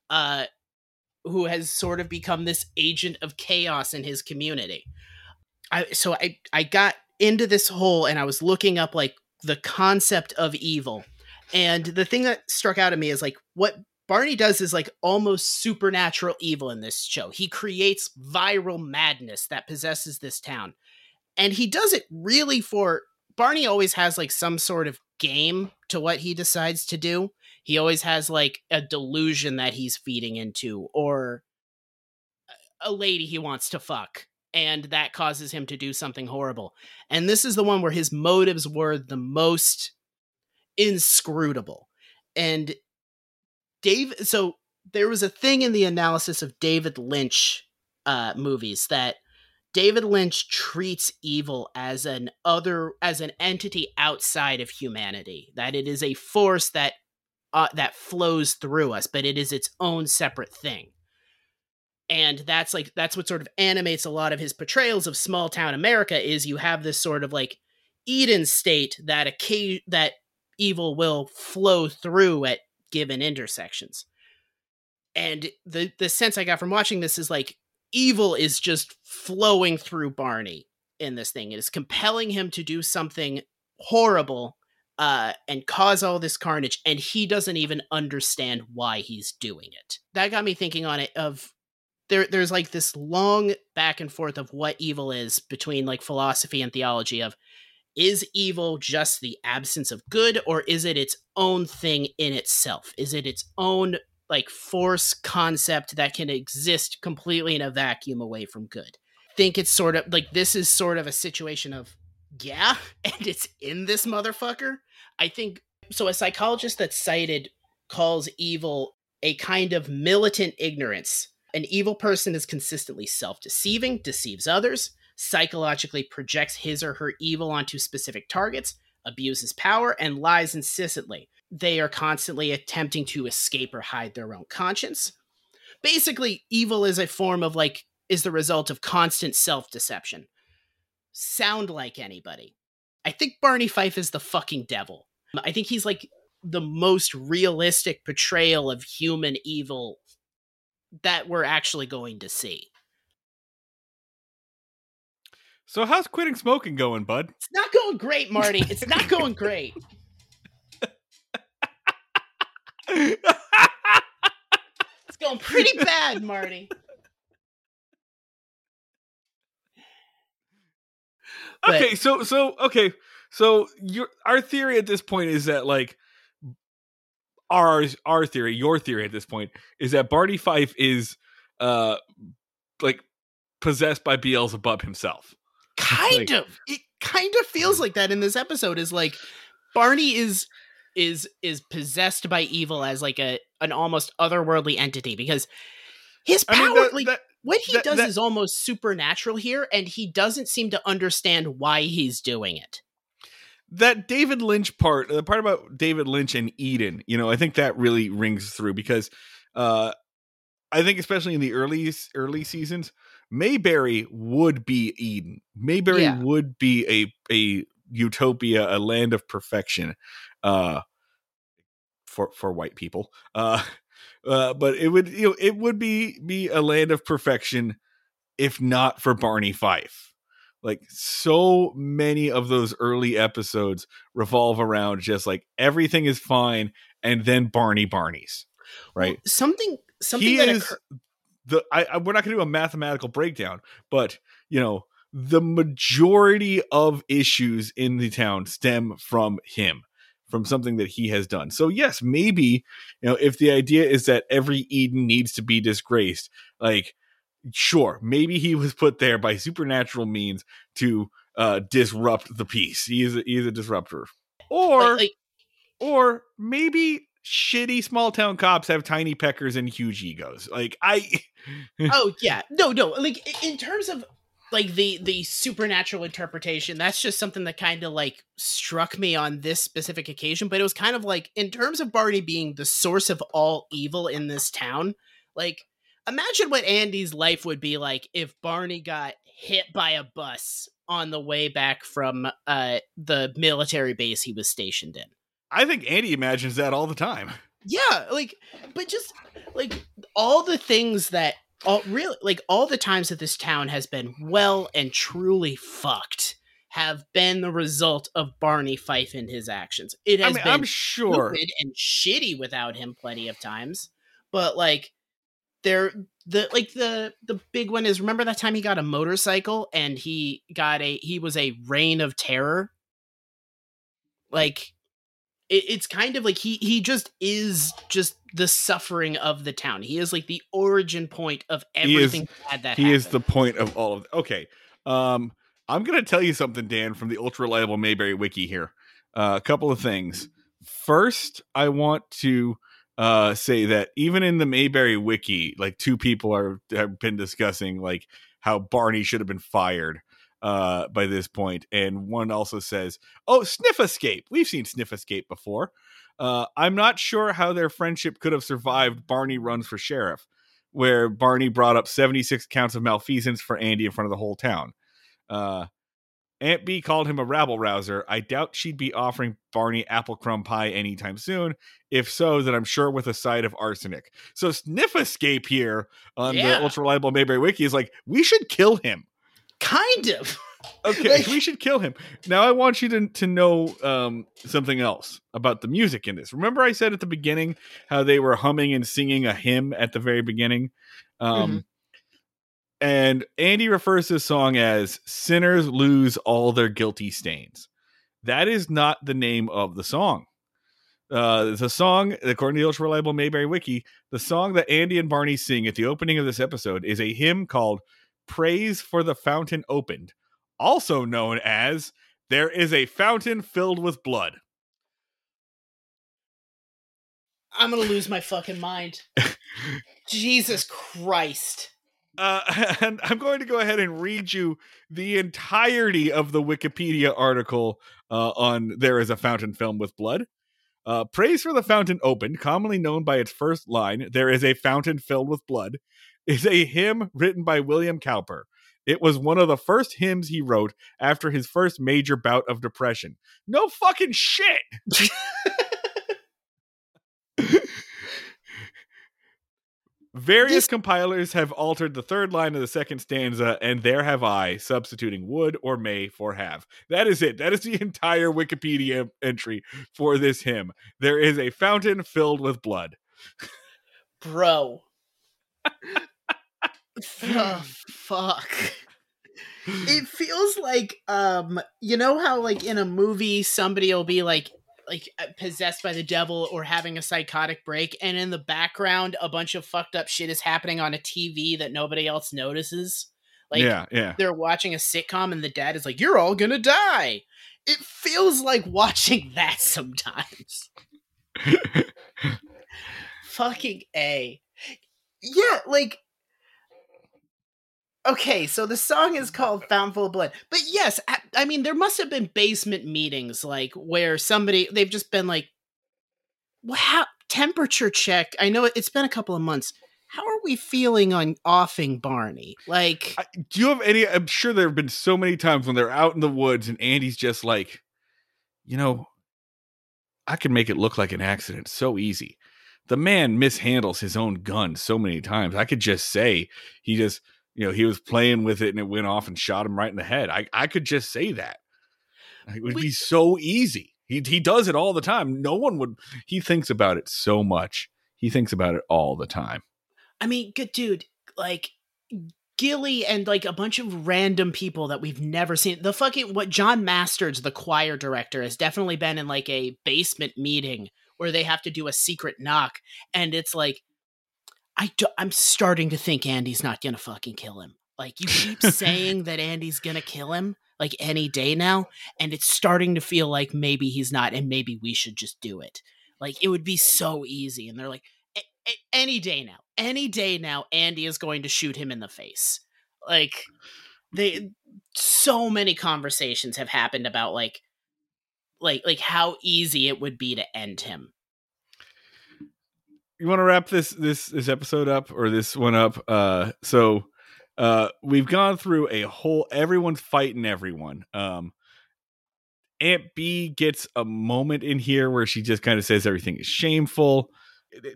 who has sort of become this agent of chaos in his community. So I got into this hole and I was looking up like the concept of evil. And the thing that struck out at me is like, what Barney does is like almost supernatural evil in this show. He creates viral madness that possesses this town. And he does it really for... Barney always has like some sort of game to what he decides to do. He always has like a delusion that he's feeding into, or a lady he wants to fuck, and that causes him to do something horrible. And this is the one where his motives were the most inscrutable. And Dave, so there was a thing in the analysis of David Lynch movies that David Lynch treats evil as an entity outside of humanity, that it is a force that flows through us, but it is its own separate thing. And that's what sort of animates a lot of his portrayals of small town America, is you have this sort of like Eden state that evil will flow through at given intersections. And the sense I got from watching this is like evil is just flowing through Barney in this thing. It is compelling him to do something horrible and cause all this carnage, and he doesn't even understand why he's doing it. That got me thinking on it of there's like this long back and forth of what evil is between like philosophy and theology of, is evil just the absence of good, or is it its own thing in itself? Is it its own like force concept that can exist completely in a vacuum away from good? I think it's sort of like, this is sort of a situation of, yeah, and it's in this motherfucker. I think, so a psychologist that's cited calls evil a kind of militant ignorance. An evil person is consistently self-deceiving, deceives others, psychologically projects his or her evil onto specific targets, abuses power, and lies incessantly. They are constantly attempting to escape or hide their own conscience. Basically, evil is a form of like, is the result of constant self-deception. Sound like anybody? I think Barney Fife is the fucking devil. I think he's like the most realistic portrayal of human evil that we're actually going to see. So how's quitting smoking going, bud? It's not going great, Marty. It's not going great. It's going pretty bad, Marty. But, okay, so our theory at this point is that like our theory, your theory at this point is that Barney Fife is like possessed by Beelzebub himself. It kind of feels like that in this episode, is like Barney is possessed by evil as like an almost otherworldly entity, because his power, what he does is almost supernatural here, and he doesn't seem to understand why he's doing it. that David Lynch part, the part about David Lynch and Eden, you know, I think that really rings through because I think especially in the early seasons, Mayberry would be Eden. Mayberry would be a utopia, a land of perfection for white people. But it would, you know, it would be a land of perfection if not for Barney Fife. Like so many of those early episodes revolve around just like everything is fine. And then Barney's right. Well, something he that is we're not going to do a mathematical breakdown, but you know, the majority of issues in the town stem from him, from something that he has done. So yes, maybe, you know, if the idea is that every Eden needs to be disgraced, like, sure, maybe he was put there by supernatural means to disrupt the peace. He is a disruptor. Or maybe shitty small town cops have tiny peckers and huge egos. Like I oh yeah. No. Like in terms of like the supernatural interpretation, that's just something that kind of like struck me on this specific occasion, but it was kind of like in terms of Barney being the source of all evil in this town, like imagine what Andy's life would be like if Barney got hit by a bus on the way back from the military base he was stationed in. I think Andy imagines that all the time. Yeah, like, but just like all the things that all the times that this town has been well and truly fucked have been the result of Barney Fife and his actions. It has been I'm sure stupid and shitty without him plenty of times, but like. The big one is, remember that time he got a motorcycle and he was a reign of terror? Like it's kind of like he just is just the suffering of the town. He is like the origin point of everything bad that happened. He is the point of all of it. Okay. I'm going to tell you something, Dan, from the ultra reliable Mayberry Wiki here. A couple of things. First, I want to say that even in the Mayberry Wiki, like two people have been discussing like how Barney should have been fired by this point, and one also says, "Oh, Sniff Escape! We've seen Sniff Escape before." I'm not sure how their friendship could have survived Barney Runs for Sheriff, where Barney brought up 76 counts of malfeasance for Andy in front of the whole town. Aunt B called him a rabble rouser. I doubt she'd be offering Barney apple crumb pie anytime soon. If so, then I'm sure with a side of arsenic. So Sniff Escape here on the ultra reliable Mayberry Wiki is like, we should kill him. Kind of. Okay, we should kill him. Now I want you to know something else about the music in this. Remember I said at the beginning how they were humming and singing a hymn at the very beginning? Mm-hmm. And Andy refers to the song as Sinners Lose All Their Guilty Stains. That is not the name of the song. The song, according to the Ultra Reliable Mayberry Wiki, the song that Andy and Barney sing at the opening of this episode is a hymn called Praise for the Fountain Opened, also known as There Is a Fountain Filled with Blood. I'm going to lose my fucking mind. Jesus Christ. And I'm going to go ahead and read you the entirety of the Wikipedia article on There Is a Fountain Filled with Blood. Praise for the Fountain Opened, commonly known by its first line, There Is a Fountain Filled with Blood, is a hymn written by William Cowper. It was one of the first hymns he wrote after his first major bout of depression. No fucking shit! Various compilers have altered the third line of the second stanza, and there have I, substituting would or may for have. That is it. That is the entire Wikipedia entry for this hymn. There is a fountain filled with blood. Bro. The fuck. It feels like, you know how like in a movie somebody will be like possessed by the devil or having a psychotic break, and in the background a bunch of fucked up shit is happening on a TV that nobody else notices. Like they're watching a sitcom and the dad is like, you're all gonna die. It feels like watching that sometimes. Fucking A. Yeah, like Okay, so the song is called Fountain Full of Blood. But yes, I mean, there must have been basement meetings, like, where somebody, they've just been like, wow, temperature check. I know it's been a couple of months. How are we feeling on offing Barney? Like, do you have any? I'm sure there have been so many times when they're out in the woods and Andy's just like, you know, I can make it look like an accident so easy. The man mishandles his own gun so many times. I could just say he just, you know, he was playing with it and it went off and shot him right in the head. I could just say that. It would be so easy. He does it all the time. No one would. He thinks about it so much. He thinks about it all the time. I mean, good dude, like Gilly and like a bunch of random people that we've never seen. The fucking what John Masters, the choir director, has definitely been in like a basement meeting where they have to do a secret knock. And it's like, I'm starting to think Andy's not going to fucking kill him. Like, you keep saying that Andy's going to kill him like any day now. And it's starting to feel like maybe he's not. And maybe we should just do it. Like, it would be so easy. And they're like, any day now, Andy is going to shoot him in the face. Like, so many conversations have happened about like how easy it would be to end him. You want to wrap this episode up, or this one up? So we've gone through a whole, everyone's fighting everyone. Aunt B gets a moment in here where she just kind of says everything is shameful.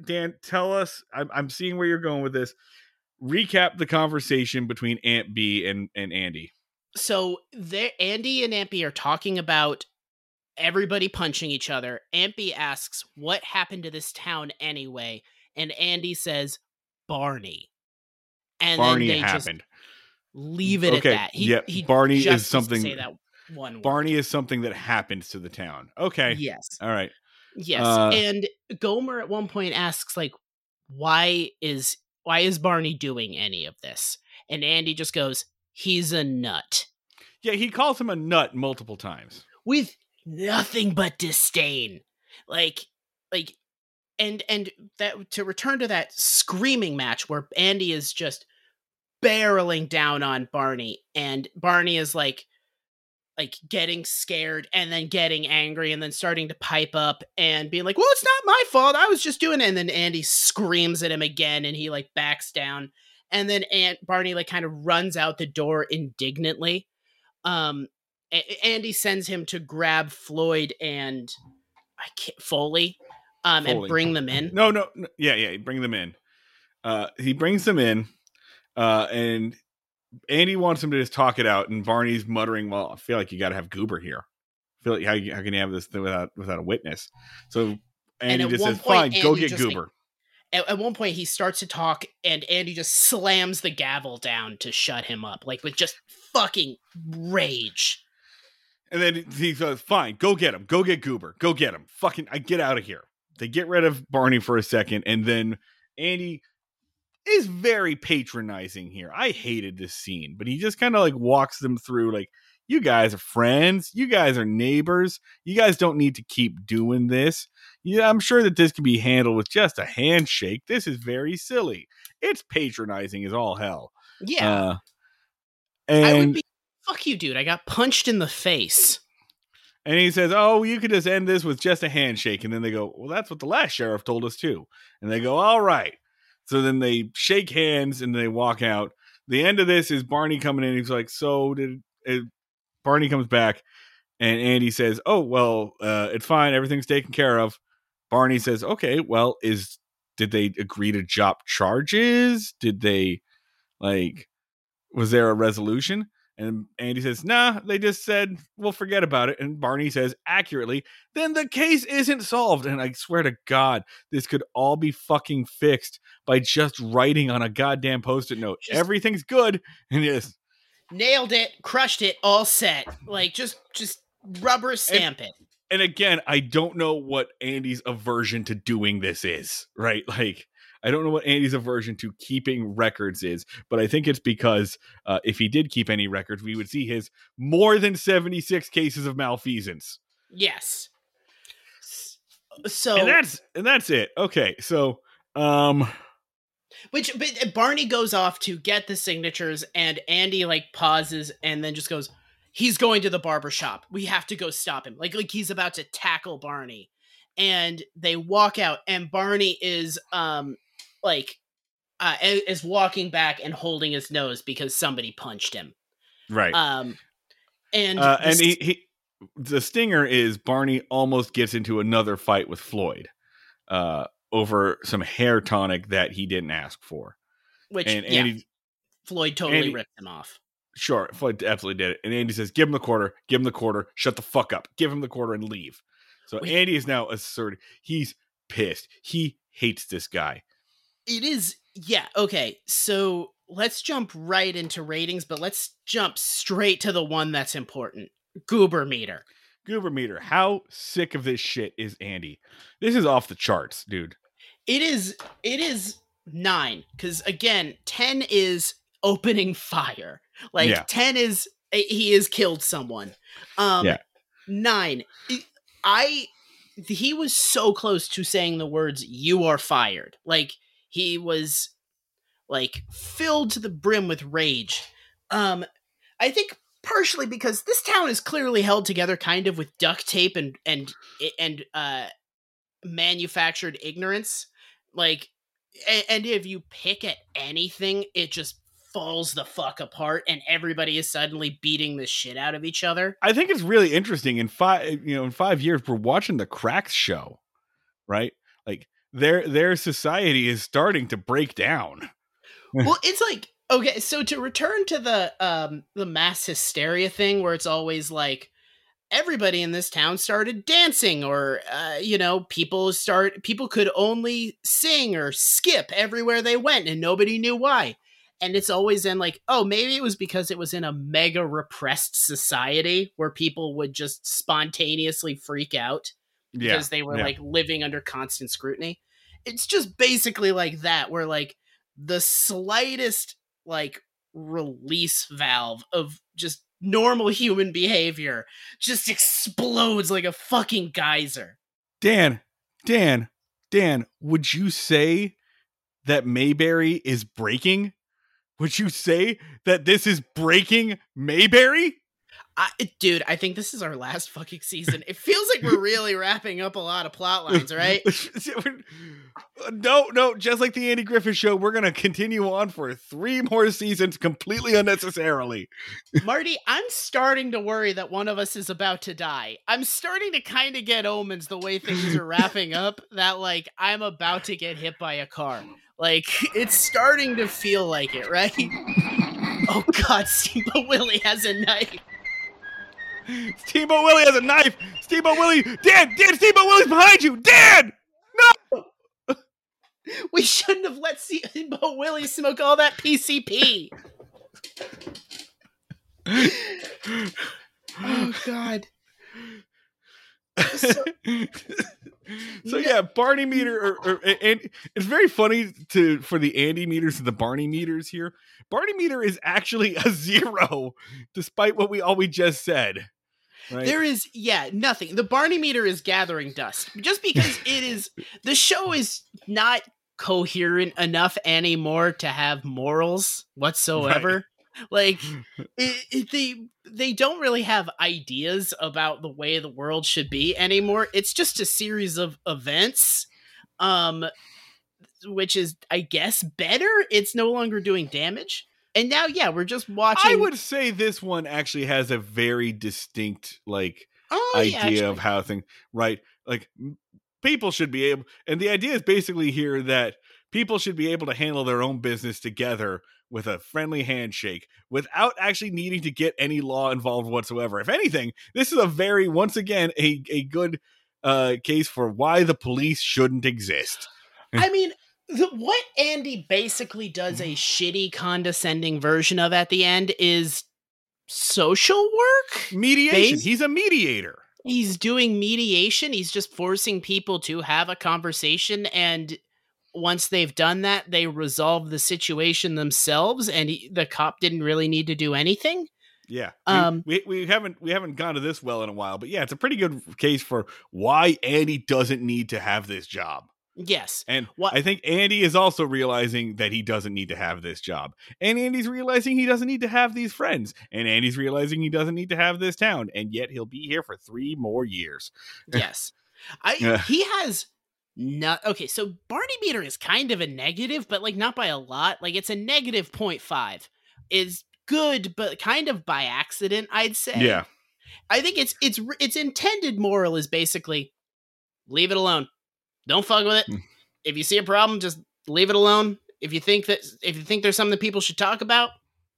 Dan, tell us, I'm seeing where you're going with this. Recap the conversation between Aunt B and Andy. So Andy and Aunt B are talking about everybody punching each other. Aunt B asks, what happened to this town anyway? And Andy says, Barney. And Barney then they happened. Just leave it at that. He Barney just is something. Say that one Barney word. Is something that happens to the town. Okay. Yes. All right. Yes, and Gomer at one point asks, like, why is Barney doing any of this? And Andy just goes, he's a nut. Yeah, he calls him a nut multiple times. With nothing but disdain. Like, and that, to return to that screaming match where Andy is just barreling down on Barney, and Barney is like getting scared and then getting angry and then starting to pipe up and being like, well, it's not my fault. I was just doing it. And then Andy screams at him again and he like backs down. And then Barney like kind of runs out the door indignantly. Andy sends him to grab Floyd and Foley, and bring them in. No. Yeah. Bring them in. He brings them in and Andy wants him to just talk it out, and Barney's muttering, well, I feel like you got to have Goober here. I feel like how can you have this thing without a witness? So Andy just says, fine, go get Goober. At one point, he starts to talk, and Andy just slams the gavel down to shut him up, like with just fucking rage. And then he says, fine, go get him. Go get Goober. Go get him. Fucking, I get out of here. They get rid of Barney for a second, and then Andy is very patronizing here. I hated this scene, but he just kind of like walks them through like, you guys are friends, you guys are neighbors, you guys don't need to keep doing this. Yeah, I'm sure that this can be handled with just a handshake. This is very silly. It's patronizing as all hell. Yeah. And I would be, fuck you, dude. I got punched in the face. And he says, oh, you could just end this with just a handshake. And then they go, well, that's what the last sheriff told us too. And they go, all right. So then they shake hands and they walk out. The end of this is Barney coming in. He's like, Barney comes back and Andy says, oh, well, it's fine. Everything's taken care of. Barney says, okay, well, did they agree to drop charges? Did they was there a resolution? And Andy says, nah, they just said, we'll forget about it. And Barney says accurately, then the case isn't solved. And I swear to God, this could all be fucking fixed by just writing on a goddamn post-it note. Just everything's good. And yes. Nailed it. Crushed it. All set. Like, just rubber stamp it. And again, I don't know what Andy's aversion to doing this is, right? Like, I don't know what Andy's aversion to keeping records is, but I think it's because if he did keep any records, we would see his more than 76 cases of malfeasance. Yes. So and that's it. Okay, so Which, but Barney goes off to get the signatures, and Andy like pauses and then just goes, he's going to the barber shop. We have to go stop him. Like he's about to tackle Barney, and they walk out, and Barney is is walking back and holding his nose because somebody punched him. Right. The stinger is Barney almost gets into another fight with Floyd over some hair tonic that he didn't ask for. Floyd ripped him off. Sure. Floyd absolutely did it. And Andy says, give him the quarter, shut the fuck up, give him the quarter and leave. So Andy is now assertive. He's pissed. He hates this guy. It is. Yeah. Okay. So let's jump right into ratings, but let's jump straight to the one that's important. Goober meter. How sick of this shit is Andy? This is off the charts, dude. It is 9, because again, 10 is opening fire. 10 is he has killed someone. 9, he was so close to saying the words "you are fired." He was filled to the brim with rage. I think partially because this town is clearly held together kind of with duct tape and manufactured ignorance. And if you pick at anything, it just falls the fuck apart, and everybody is suddenly beating the shit out of each other. I think it's really interesting. In 5 years, we're watching the Cracks show, right? Their society is starting to break down. Well, it's like, okay, so to return to the mass hysteria thing, where it's always everybody in this town started dancing, or people could only sing or skip everywhere they went, and nobody knew why. And it's always in maybe it was because it was in a mega repressed society where people would just spontaneously freak out because they were living under constant scrutiny. It's just basically like that, where the slightest release valve of just normal human behavior just explodes like a fucking geyser. Dan, would you say that Mayberry is breaking? Would you say that this is breaking Mayberry? I think this is our last fucking season. It feels like we're really wrapping up a lot of plot lines, right? No, just like the Andy Griffith Show, we're going to continue on for 3 more seasons completely unnecessarily. Marty, I'm starting to worry that one of us is about to die. I'm starting to kind of get omens the way things are wrapping up, that I'm about to get hit by a car. It's starting to feel like it, right? Oh God, Steamboat Willie has a knife. Steamboat Willie has a knife. Steamboat Willie, Dan, Steamboat Willie's behind you, Dan. No, we shouldn't have let Steamboat Willie smoke all that PCP. Oh God. So Barney meter, and it's very funny for the Andy meters and the Barney meters here. Barney meter is actually a 0, despite what we just said. Right? There is nothing. The Barney meter is gathering dust, just because it is. The show is not coherent enough anymore to have morals whatsoever. Right. They don't really have ideas about the way the world should be anymore. It's just a series of events, which is, I guess, better. It's no longer doing damage. And now, we're just watching. I would say this one actually has a very distinct, idea of how things, right? People should be able, and the idea is basically here that people should be able to handle their own business together with a friendly handshake without actually needing to get any law involved whatsoever. If anything, this is once again, a good case for why the police shouldn't exist. I mean, what Andy basically does a shitty, condescending version of at the end is social work? Mediation. He's a mediator. He's doing mediation. He's just forcing people to have a conversation, and once they've done that, they resolve the situation themselves, and the cop didn't really need to do anything. Yeah. We haven't gone to this well in a while, but it's a pretty good case for why Andy doesn't need to have this job. Yes. And I think Andy is also realizing that he doesn't need to have this job. And Andy's realizing he doesn't need to have these friends. And Andy's realizing he doesn't need to have this town. And yet he'll be here for 3 more years. Yes. He has not. Okay, so Barney meter is kind of a negative, but like not by a lot. Like it's a negative 0.5 is good, but kind of by accident, I'd say. Yeah. I think it's intended moral is basically leave it alone. Don't fuck with it. If you see a problem, just leave it alone. If you think there's something that people should talk about,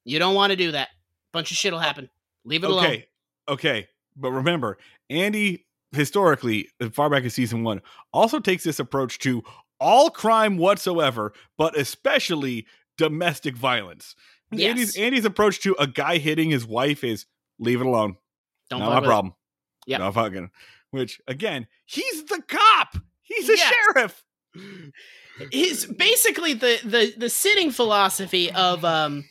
you don't want to do that. Bunch of shit will happen. Leave it alone. Okay. But remember, Andy, historically, as far back as season 1, also takes this approach to all crime whatsoever, but especially domestic violence. Yes. Andy's approach to a guy hitting his wife is leave it alone. Don't fuck with it. Not my problem. Yeah. No fucking. Which again, he's the cop. He's a sheriff. He's basically the sitting philosophy of the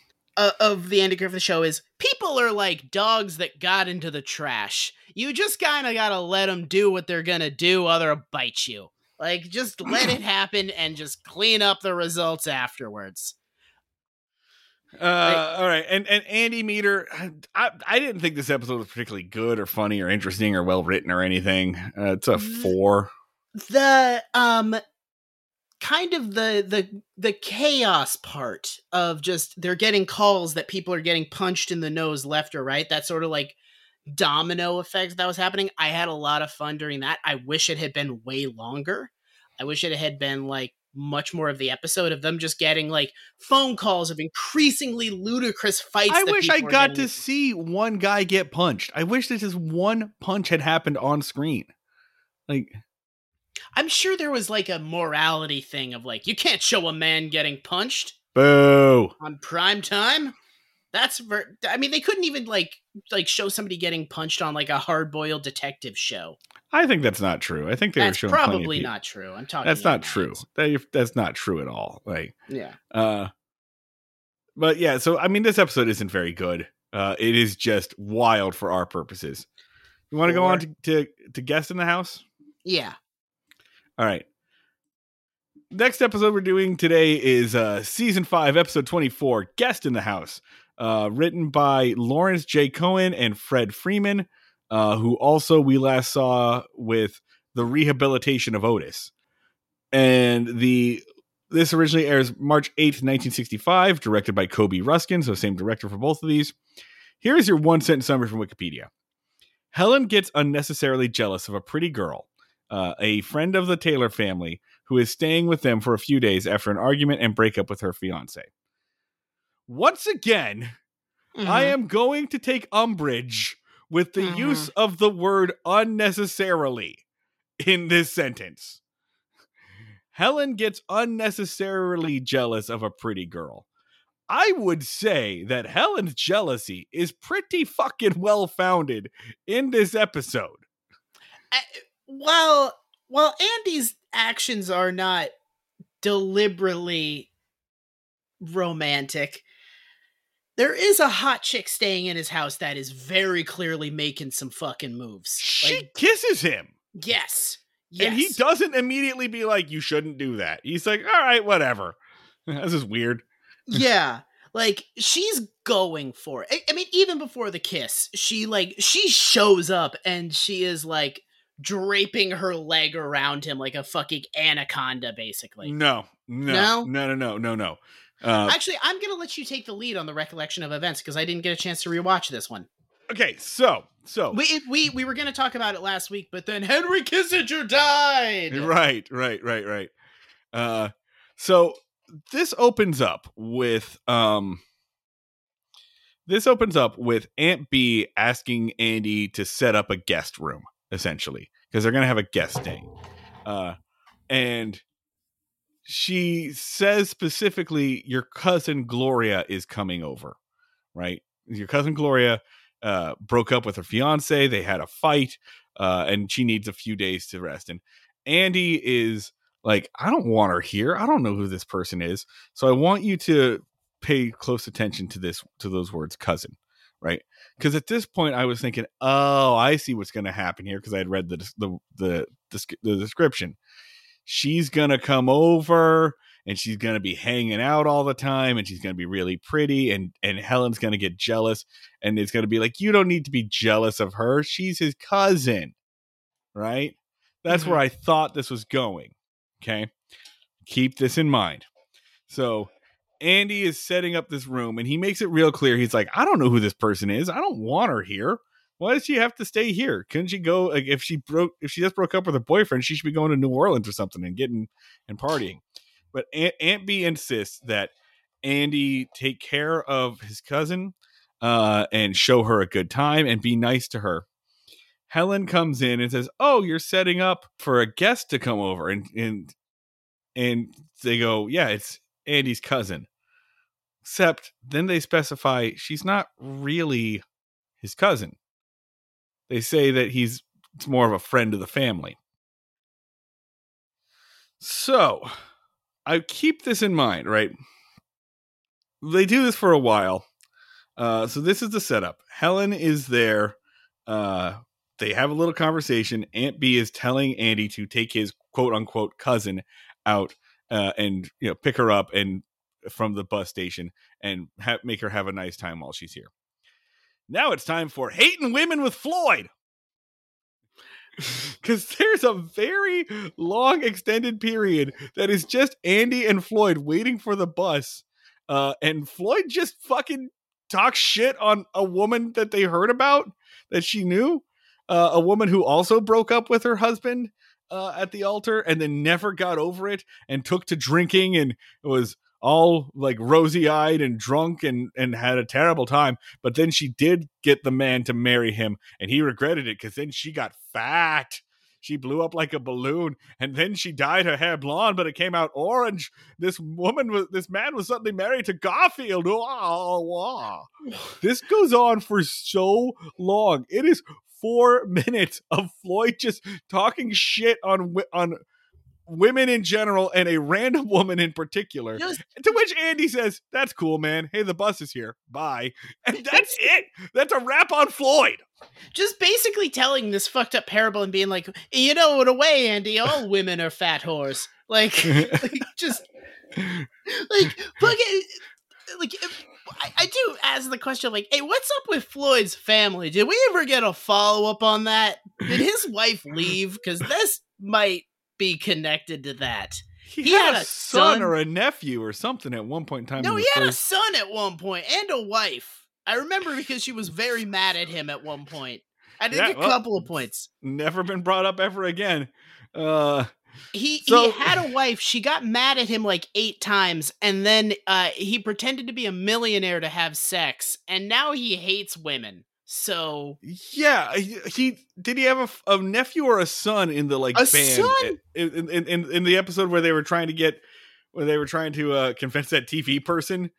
Andy Griffith Show is people are like dogs that got into the trash. You just kind of got to let them do what they're going to do, other bite you. Like, just let it happen and just clean up the results afterwards. All right. And Andy meter, I didn't think this episode was particularly good or funny or interesting or well-written or anything. It's a 4. The kind of the chaos part of just they're getting calls that people are getting punched in the nose left or right, that sort of like domino effect that was happening. I had a lot of fun during that. I wish it had been way longer. I wish it had been like much more of the episode of them just getting like phone calls of increasingly ludicrous fights. I wish I got to see one guy get punched. I wish that just one punch had happened on screen. Like, I'm sure there was like a morality thing of like, you can't show a man getting punched. Boo. On prime time. I mean, they couldn't even like show somebody getting punched on like a hard-boiled detective show. I think that's not true. I think they were showing probably not true. I'm talking. That's not true. That's not true at all. Like, yeah. But yeah, so I mean, this episode isn't very good. It is just wild for our purposes. You want to go on to Guest in the House? Yeah. All right. Next episode we're doing today is season 5, episode 24, Guest in the House, written by Lawrence J. Cohen and Fred Freeman, who also we last saw with The Rehabilitation of Otis. And this originally airs March 8th, 1965, directed by Kobe Ruskin, so same director for both of these. Here's your 1-sentence summary from Wikipedia. Helen gets unnecessarily jealous of a pretty girl, a friend of the Taylor family, who is staying with them for a few days after an argument and breakup with her fiance. Once again, I am going to take umbrage with the use of the word unnecessarily in this sentence. Helen gets unnecessarily jealous of a pretty girl. I would say that Helen's jealousy is pretty fucking well-founded in this episode. While Andy's actions are not deliberately romantic, there is a hot chick staying in his house that is very clearly making some fucking moves. She kisses him. Yes. And he doesn't immediately be like, you shouldn't do that. He's like, all right, whatever. This is weird. Yeah. Like, she's going for it. I mean, even before the kiss, she shows up and she is like, draping her leg around him like a fucking anaconda, basically. No. Actually, I'm going to let you take the lead on the recollection of events because I didn't get a chance to rewatch this one. Okay, so. We were going to talk about it last week, but then Henry Kissinger died! Right. So, this opens up with Aunt Bee asking Andy to set up a guest room, essentially, because they're going to have a guest staying. And she says specifically, your cousin Gloria is coming over, right? Your cousin Gloria broke up with her fiance. They had a fight and she needs a few days to rest. And Andy is like, I don't want her here. I don't know who this person is. So I want you to pay close attention to this, to those words, cousin. Right, because at this point I was thinking, oh, I see what's going to happen here, because I had read the description. she's going to come over and she's going to be hanging out all the time and she's going to be really pretty, and Helen's going to get jealous, and it's going to be like, you don't need to be jealous of her. She's his cousin, right? That's where I thought this was going. Okay. Keep this in mind. So Andy is setting up this room and he makes it real clear. He's like, I don't know who this person is. I don't want her here. Why does she have to stay here? Couldn't she go, like, if she just broke up with her boyfriend, she should be going to New Orleans or something and getting and partying. But Aunt B insists that Andy take care of his cousin and show her a good time and be nice to her. Helen comes in and says, oh, you're setting up for a guest to come over. And they go, yeah, it's Andy's cousin. Except then they specify she's not really his cousin. They say that it's more of a friend of the family. So I keep this in mind, right? They do this for a while. So this is the setup. Helen is there. They have a little conversation. Aunt B is telling Andy to take his quote unquote cousin out and, you know, pick her up and from the bus station and make her have a nice time while she's here. Now it's time for Hating Women with Floyd. Because there's a very long extended period that is just Andy and Floyd waiting for the bus. And Floyd just fucking talks shit on a woman that they heard about, that she knew. A woman who also broke up with her husband at the altar and then never got over it and took to drinking and was all like rosy-eyed and drunk and had a terrible time. But then she did get the man to marry him, and he regretted it because then she got fat. She blew up like a balloon, and then she dyed her hair blonde, but it came out orange. This man was suddenly married to Garfield. Oh, wow. This goes on for so long. It is 4 minutes of Floyd just talking shit on women in general and a random woman in particular, yes. To which Andy says, that's cool, man. Hey, the bus is here. Bye. And that's it. That's a wrap on Floyd. Just basically telling this fucked up parable and being like, you know, in a way, Andy, all women are fat whores. Like just like, fucking like, I do ask the question, like, hey, what's up with Floyd's family? Did we ever get a follow-up on that? Did his wife leave? Because this might be connected to that. He had a son or a nephew or something at one point in time. No, he had a son at one point and a wife. I remember because she was very mad at him at one point. I think a couple of points. Never been brought up ever again. He had a wife. She got mad at him like 8 times, and then he pretended to be a millionaire to have sex, and now he hates women. So yeah, he have a nephew or a son in the like a band son? In the episode where they were trying to convince that TV person,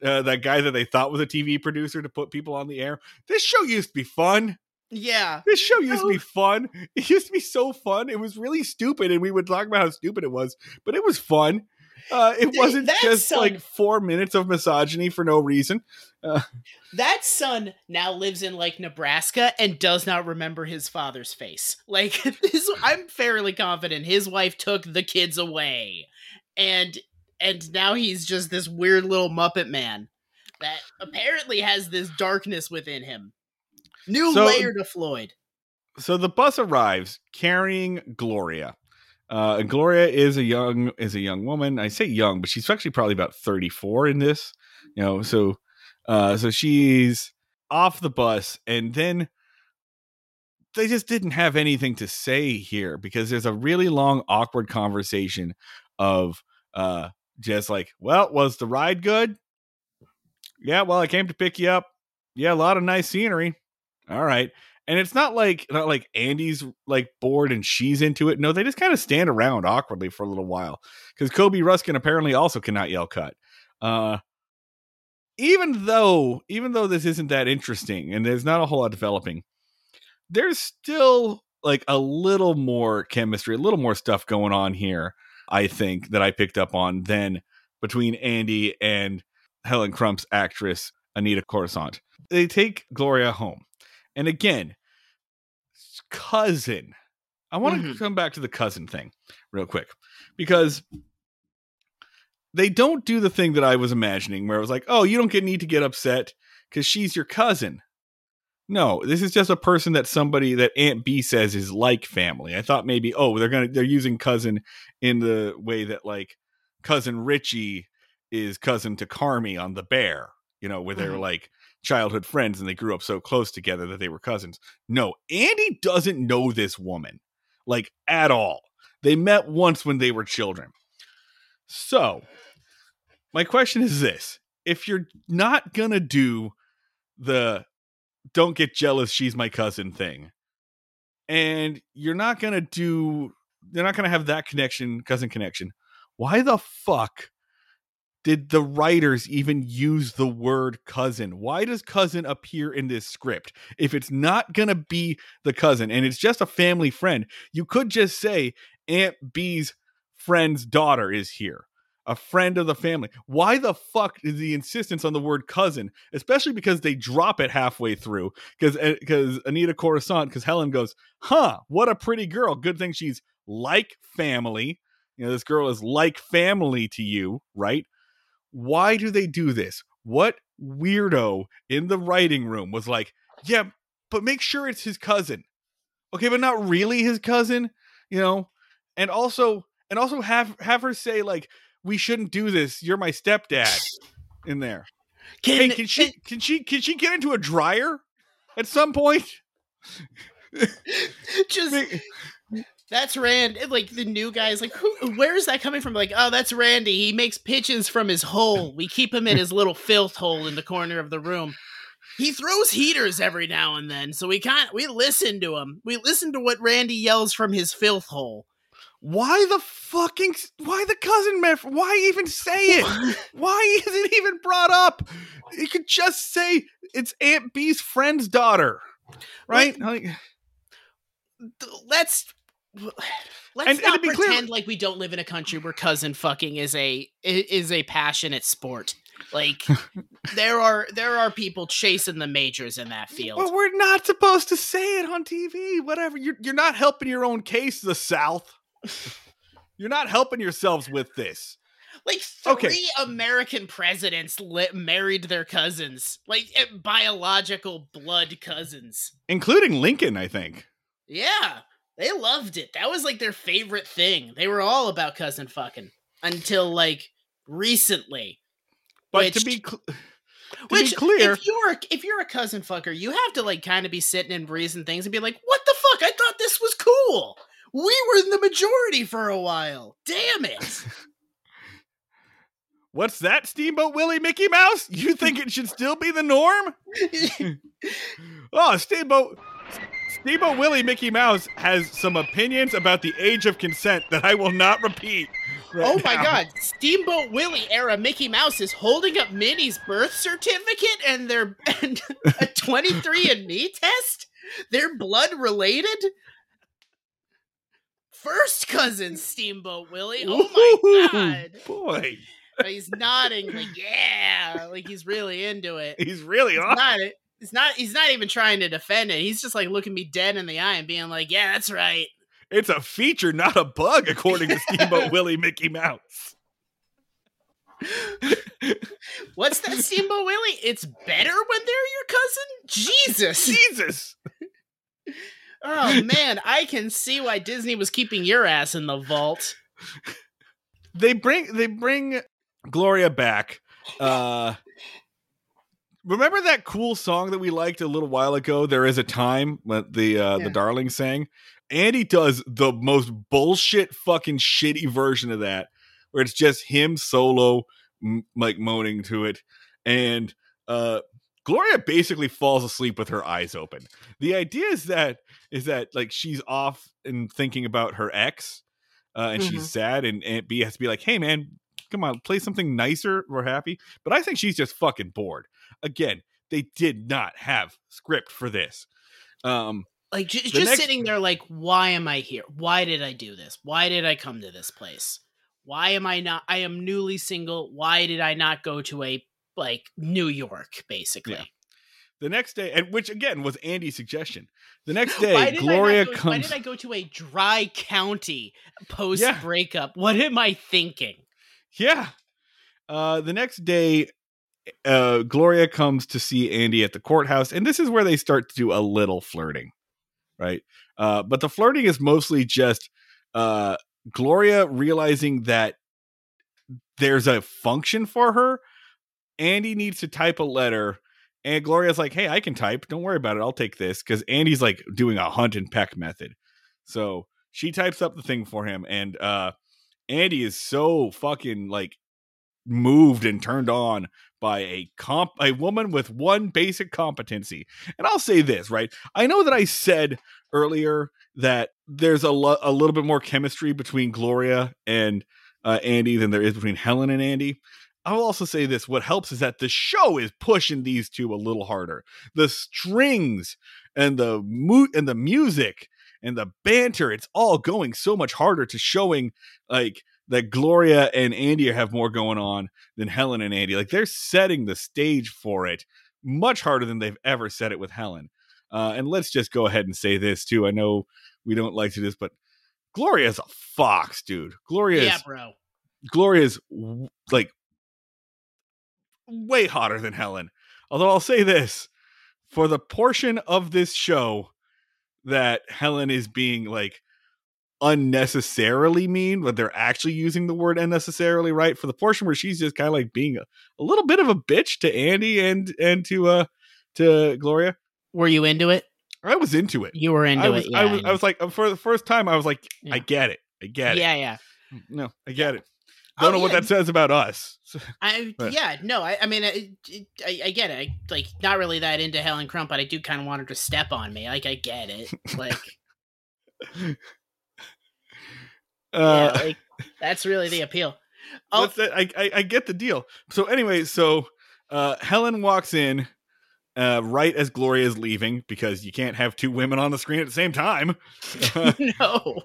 that guy that they thought was a TV producer, to put people on the air. This show used to be fun. Yeah. This show used to be fun. It used to be so fun. It was really stupid, and we would talk about how stupid it was, but it was fun. It wasn't just like 4 minutes of misogyny for no reason. That son now lives in like Nebraska and does not remember his father's face. Like, I'm fairly confident his wife took the kids away, and now he's just this weird little Muppet man that apparently has this darkness within him. Layer to Floyd. So the bus arrives carrying Gloria. And Gloria is a young woman. I say young, but she's actually probably about 34 in this, you know. So she's off the bus, and then they just didn't have anything to say here because there's a really long, awkward conversation of just like, well, was the ride good? Yeah, well, I came to pick you up. Yeah, a lot of nice scenery. All right. And it's not like Andy's like bored and she's into it. No, they just kind of stand around awkwardly for a little while because Kobe Ruskin apparently also cannot yell cut. Even though this isn't that interesting and there's not a whole lot developing, there's still like a little more chemistry, a little more stuff going on here, I think, that I picked up on than between Andy and Helen Crump's actress, Anita Corsaut. They take Gloria home. And again, cousin, I want to come back to the cousin thing real quick, because they don't do the thing that I was imagining where it was like, oh, you don't need to get upset because she's your cousin. No, this is just a person that somebody that Aunt B says is like family. I thought maybe, oh, they're using cousin in the way that like cousin Richie is cousin to Carmi on The Bear, you know, where they're like childhood friends and they grew up so close together that they were cousins. No, Andy doesn't know this woman like at all. They met once when they were children. So my question is this: if you're not going to do the don't get jealous, she's my cousin thing, and they're not going to have that connection, cousin connection, why the fuck did the writers even use the word cousin? Why does cousin appear in this script? If it's not going to be the cousin and it's just a family friend, you could just say Aunt B's friend's daughter is here, a friend of the family. Why the fuck is the insistence on the word cousin, especially because they drop it halfway through because Anita Corsaut, because Helen goes, huh, what a pretty girl. Good thing she's like family. You know, this girl is like family to you, right? Why do they do this? What weirdo in the writing room was like, yeah, but make sure it's his cousin. Okay, but not really his cousin, you know? And also have her say, like, we shouldn't do this. You're my stepdad in there. Can she get into a dryer at some point? That's Rand. Like the new guy's like, where is that coming from? Like, oh, that's Randy. He makes pigeons from his hole. We keep him in his little filth hole in the corner of the room. He throws heaters every now and then, so we listen to him. We listen to what Randy yells from his filth hole. Why the cousin myth? Why even say it? Why is it even brought up? You could just say it's Aunt B's friend's daughter, right? Let's not pretend like we don't live in a country where cousin fucking is a passionate sport. Like there are people chasing the majors in that field. Well, we're not supposed to say it on TV. Whatever. You're not helping your own case, the South. You're not helping yourselves with this. Like three American presidents married their cousins, like biological blood cousins, including Lincoln, I think. Yeah. They loved it. That was like their favorite thing. They were all about cousin fucking until like recently. But to be clear, if you're a cousin fucker, you have to like kind of be sitting and breezing things and be like, what the fuck? I thought this was cool. We were in the majority for a while. Damn it. What's that, Steamboat Willie, Mickey Mouse? You think it should still be the norm? Oh, Steamboat Willie Mickey Mouse has some opinions about the age of consent that I will not repeat. Oh my god, Steamboat Willie era Mickey Mouse is holding up Minnie's birth certificate and a 23andMe test? They're blood related? First cousin Steamboat Willie. Oh my god. Boy. He's nodding like yeah, like he's really into it. He's really on it. He's not even trying to defend it. He's just like looking me dead in the eye and being like, yeah, that's right. It's a feature, not a bug, according to Steamboat Willie Mickey Mouse. What's that, Steamboat Willie? It's better when they're your cousin? Jesus. Oh, man, I can see why Disney was keeping your ass in the vault. They bring Gloria back. Remember that cool song that we liked a little while ago? There Is a Time, the Darling sang. Andy does the most bullshit fucking shitty version of that, where it's just him solo, like moaning to it. And Gloria basically falls asleep with her eyes open. The idea is that like she's off and thinking about her ex, and she's sad, and Aunt B has to be like, hey man, come on, play something nicer. We're happy. But I think she's just fucking bored. Again, they did not have script for this. Like just sitting there like, why am I here? Why did I do this? Why did I come to this place? Why am I not? I am newly single. Why did I not go to a like New York, basically? Yeah. The next day, and which again was Andy's suggestion. The next day, Gloria comes. Why did I go to a dry county post breakup? Yeah. What am I thinking? Yeah. The next day, Gloria comes to see Andy at the courthouse, and this is where they start to do a little flirting, right? But the flirting is mostly just Gloria realizing that there's a function for her. Andy needs to type a letter. And Gloria's like, hey, I can type. Don't worry about it. I'll take this. Because Andy's like doing a hunt and peck method. So she types up the thing for him. And Andy is so fucking like moved and turned on by a woman with one basic competency. And I'll say this, right? I know that I said earlier that there's a little bit more chemistry between Gloria and Andy than there is between Helen and Andy. I'll also say this. What helps is that the show is pushing these two a little harder. The strings and the mood and the music and the banter, it's all going so much harder to showing like that Gloria and Andy have more going on than Helen and Andy. Like they're setting the stage for it much harder than they've ever set it with Helen. And let's just go ahead and say this too. I know we don't like to do this, but Gloria's a fox, dude. Gloria's like way hotter than Helen. Although I'll say this, for the portion of this show that Helen is being like unnecessarily mean, but they're actually using the word unnecessarily, right? For the portion where she's just kind of like being a little bit of a bitch to Andy and to Gloria. Were you into it? I was into it. You were into it. Yeah, I was like, for the first time, I was like, yeah. I get it. Yeah. No, I get it. Don't know what that says about us. I get it. I, like, not really that into Helen Crump, but I do kind of want her to step on me. Like, I get it. Like, that's really the appeal. Oh, I get the deal. So anyway, Helen walks in right as Gloria is leaving because you can't have two women on the screen at the same time. No.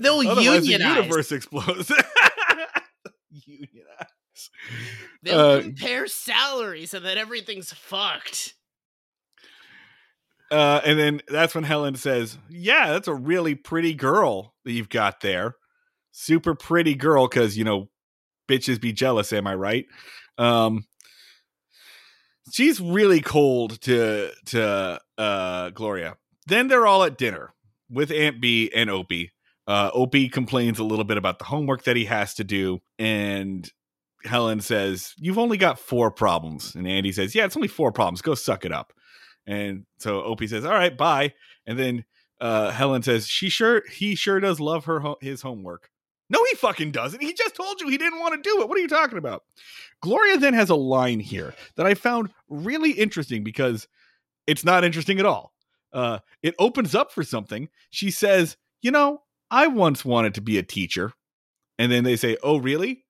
They'll otherwise unionize. The universe explodes. Unionize. They'll compare salaries so that everything's fucked. And then that's when Helen says, yeah, that's a really pretty girl that you've got there. Super pretty girl, because, you know, bitches be jealous, am I right? She's really cold to Gloria. Then they're all at dinner with Aunt B and Opie. Opie complains a little bit about the homework that he has to do. And Helen says, you've only got 4 problems. And Andy says, yeah, it's only 4 problems. Go suck it up. And so Opie says, all right, bye. And then Helen says, he sure does love his homework. No, he fucking doesn't. He just told you he didn't want to do it. What are you talking about? Gloria then has a line here that I found really interesting because it's not interesting at all. It opens up for something. She says, you know, I once wanted to be a teacher. And then they say, oh, really?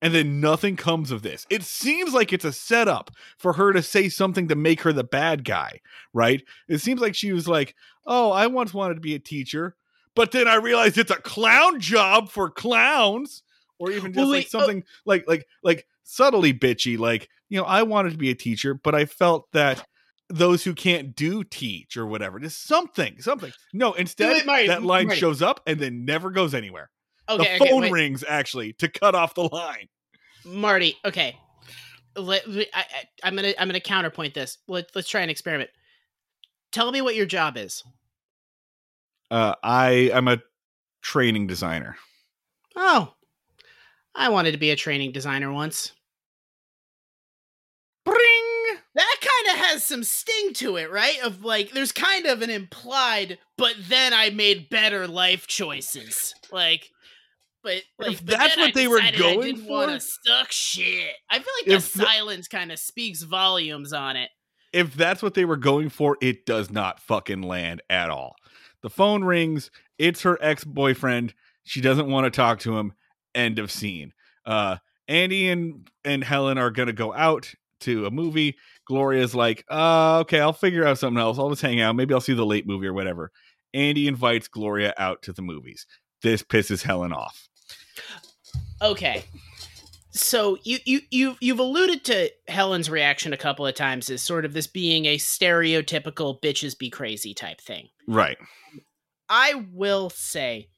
And then nothing comes of this. It seems like it's a setup for her to say something to make her the bad guy, right? It seems like she was like, oh, I once wanted to be a teacher, but then I realized it's a clown job for clowns. Or even just something like subtly bitchy. Like, you know, I wanted to be a teacher, but I felt that those who can't do teach or whatever. Just something. No, instead that line shows up and then never goes anywhere. Okay, the phone rings actually to cut off the line. Marty, okay. I'm gonna counterpoint this. Let's try an experiment. Tell me what your job is. I'm a training designer. Oh, I wanted to be a training designer once. That kind of has some sting to it, right? Of like, there's kind of an implied, but then I made better life choices. Like, but if that's what they were going for, I didn't want to suck shit. I feel like the silence kind of speaks volumes on it. If that's what they were going for, it does not fucking land at all. The phone rings. It's her ex-boyfriend. She doesn't want to talk to him. End of scene. Andy and Helen are going to go out to a movie. Gloria's like, okay, I'll figure out something else. I'll just hang out. Maybe I'll see the late movie or whatever. Andy invites Gloria out to the movies. This pisses Helen off. Okay. So you've alluded to Helen's reaction a couple of times as sort of this being a stereotypical bitches be crazy type thing. Right. I will say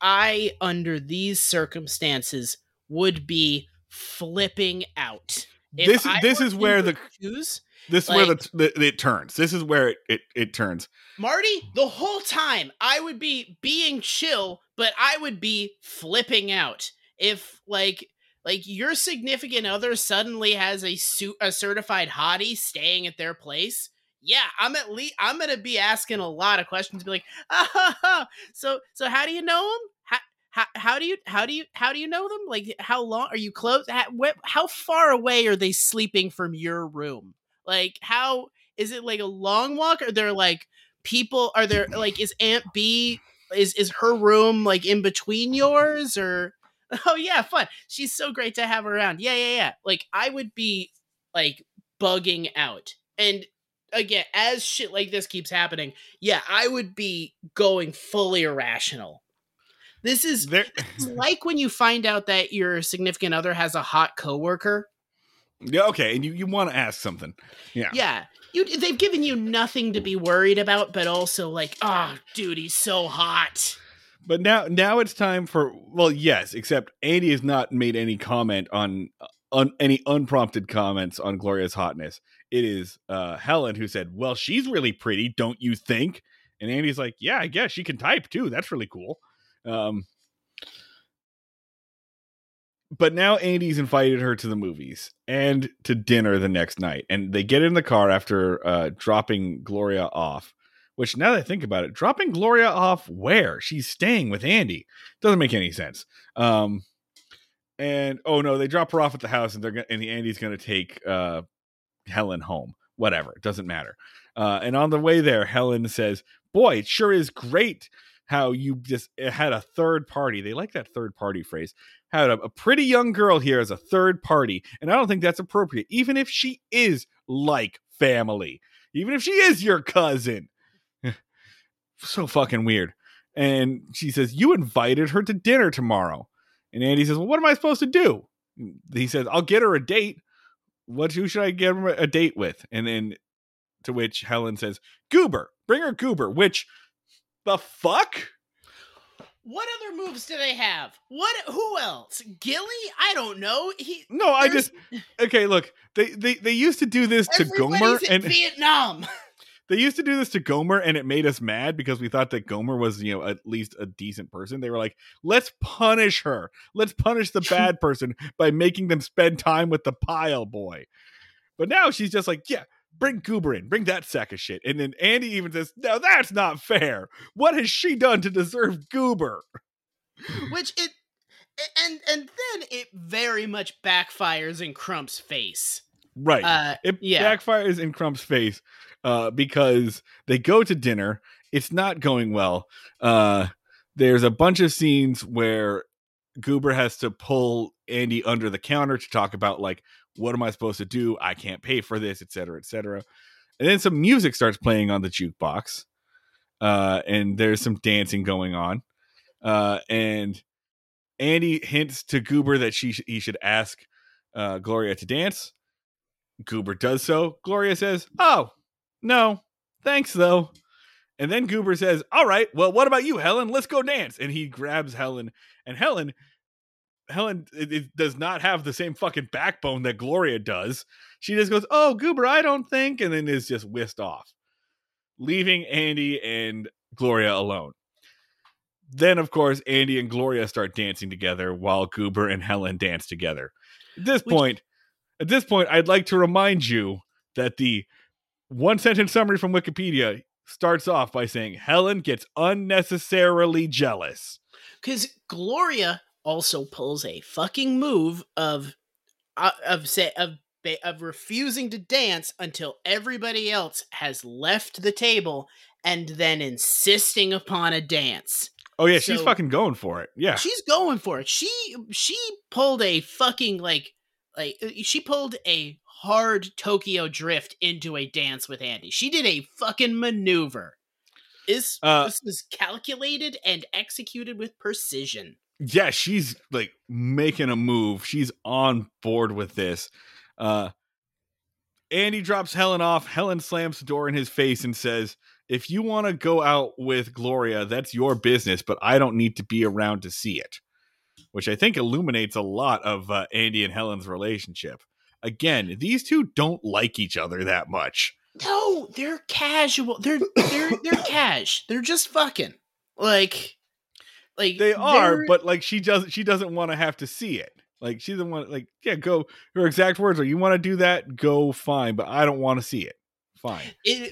I, under these circumstances, would be flipping out. This is where it turns. This is where it turns. Marty, the whole time I would be being chill, but I would be flipping out. If like your significant other suddenly has a certified hottie staying at their place, yeah, I'm gonna be asking a lot of questions. Be like, so how do you know him? How do you know them? Like, how long are you close? How far away are they sleeping from your room? Like, how is it like a long walk? Are there like people? Are there like is Aunt B is her room like in between yours or? Oh yeah, fun. She's so great to have around. Yeah. Like I would be like bugging out. And again, as shit like this keeps happening, yeah, I would be going fully irrational. It's like when you find out that your significant other has a hot coworker. Yeah, okay, and you want to ask something. Yeah. Yeah. They've given you nothing to be worried about, but also like, oh, dude, he's so hot. But now it's time for, well, yes, except Andy has not made any comment on any unprompted comments on Gloria's hotness. It is Helen who said, well, she's really pretty, don't you think? And Andy's like, yeah, I guess she can type too. That's really cool. But now Andy's invited her to the movies and to dinner the next night. And they get in the car after dropping Gloria off. Which, now that I think about it, dropping Gloria off where? She's staying with Andy. Doesn't make any sense. And, oh no, they drop her off at the house and Andy's going to take Helen home. Whatever. It doesn't matter. And on the way there, Helen says, boy, it sure is great how you just had a third party. They like that third party phrase. Had a pretty young girl here as a third party. And I don't think that's appropriate. Even if she is like family. Even if she is your cousin. So fucking weird. And she says, you invited her to dinner tomorrow. And Andy says, well, what am I supposed to do? He says, I'll get her a date. Who should I get her a date with? And then to which Helen says, Goober, bring her Goober, which the fuck? What other moves do they have? Who else? Gilly? I don't know. Okay, look, they used to do this to Gomer in Vietnam. They used to do this to Gomer, and it made us mad because we thought that Gomer was, at least a decent person. They were like, let's punish her. Let's punish the bad person by making them spend time with the pile boy. But now she's just like, yeah, bring Goober in. Bring that sack of shit. And then Andy even says, no, that's not fair. What has she done to deserve Goober? Which then it very much backfires in Crump's face. Right. Backfires in Crump's face. Because they go to dinner. It's not going well. There's a bunch of scenes where Goober has to pull Andy under the counter to talk about, like, what am I supposed to do? I can't pay for this, et cetera, et cetera. And then some music starts playing on the jukebox. And there's some dancing going on. And Andy hints to Goober that he should ask Gloria to dance. Goober does so. Gloria says, oh, no, thanks, though. And then Goober says, all right, well, what about you, Helen? Let's go dance. And he grabs Helen. And Helen it does not have the same fucking backbone that Gloria does. She just goes, oh, Goober, I don't think. And then is just whisked off, leaving Andy and Gloria alone. Then, of course, Andy and Gloria start dancing together while Goober and Helen dance together. At this point, I'd like to remind you that the one-sentence summary from Wikipedia starts off by saying Helen gets unnecessarily jealous. Because Gloria also pulls a fucking move of refusing to dance until everybody else has left the table and then insisting upon a dance. Oh, yeah, she's fucking going for it. Yeah, she's going for it. She pulled a fucking, she pulled a hard Tokyo Drift into a dance with Andy. She did a fucking maneuver. This was calculated and executed with precision. yeah, she's like making a move. She's on board with this. Andy drops Helen off. Helen slams the door in his face and says, if you want to go out with Gloria, that's your business, but I don't need to be around to see it. Which I think illuminates a lot of Andy and Helen's relationship. Again, these two don't like each other that much. No, they're casual. They're cash. They're just fucking like they are. But like she doesn't want to have to see it. Like she doesn't want like yeah. Go. Her exact words are, "You want to do that? Go fine. But I don't want to see it. Fine."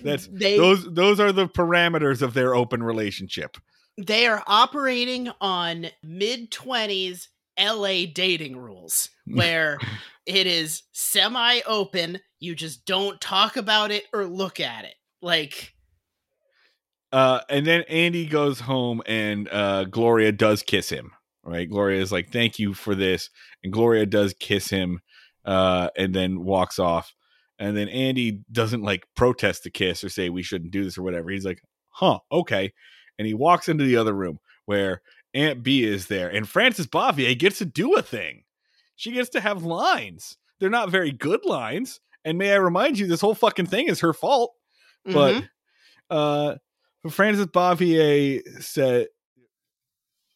Those are the parameters of their open relationship. They are operating on mid-20s LA dating rules where it is semi-open. You just don't talk about it or look at it. Like, and then Andy goes home and Gloria does kiss him. Right. Gloria is like, thank you for this. And Gloria does kiss him and then walks off. And then Andy doesn't like protest the kiss or say we shouldn't do this or whatever. He's like, huh, okay. And he walks into the other room where Aunt B is there. And Francis Bavier gets to do a thing. She gets to have lines. They're not very good lines. And may I remind you, this whole fucking thing is her fault. Mm-hmm. But Francis Bavier said,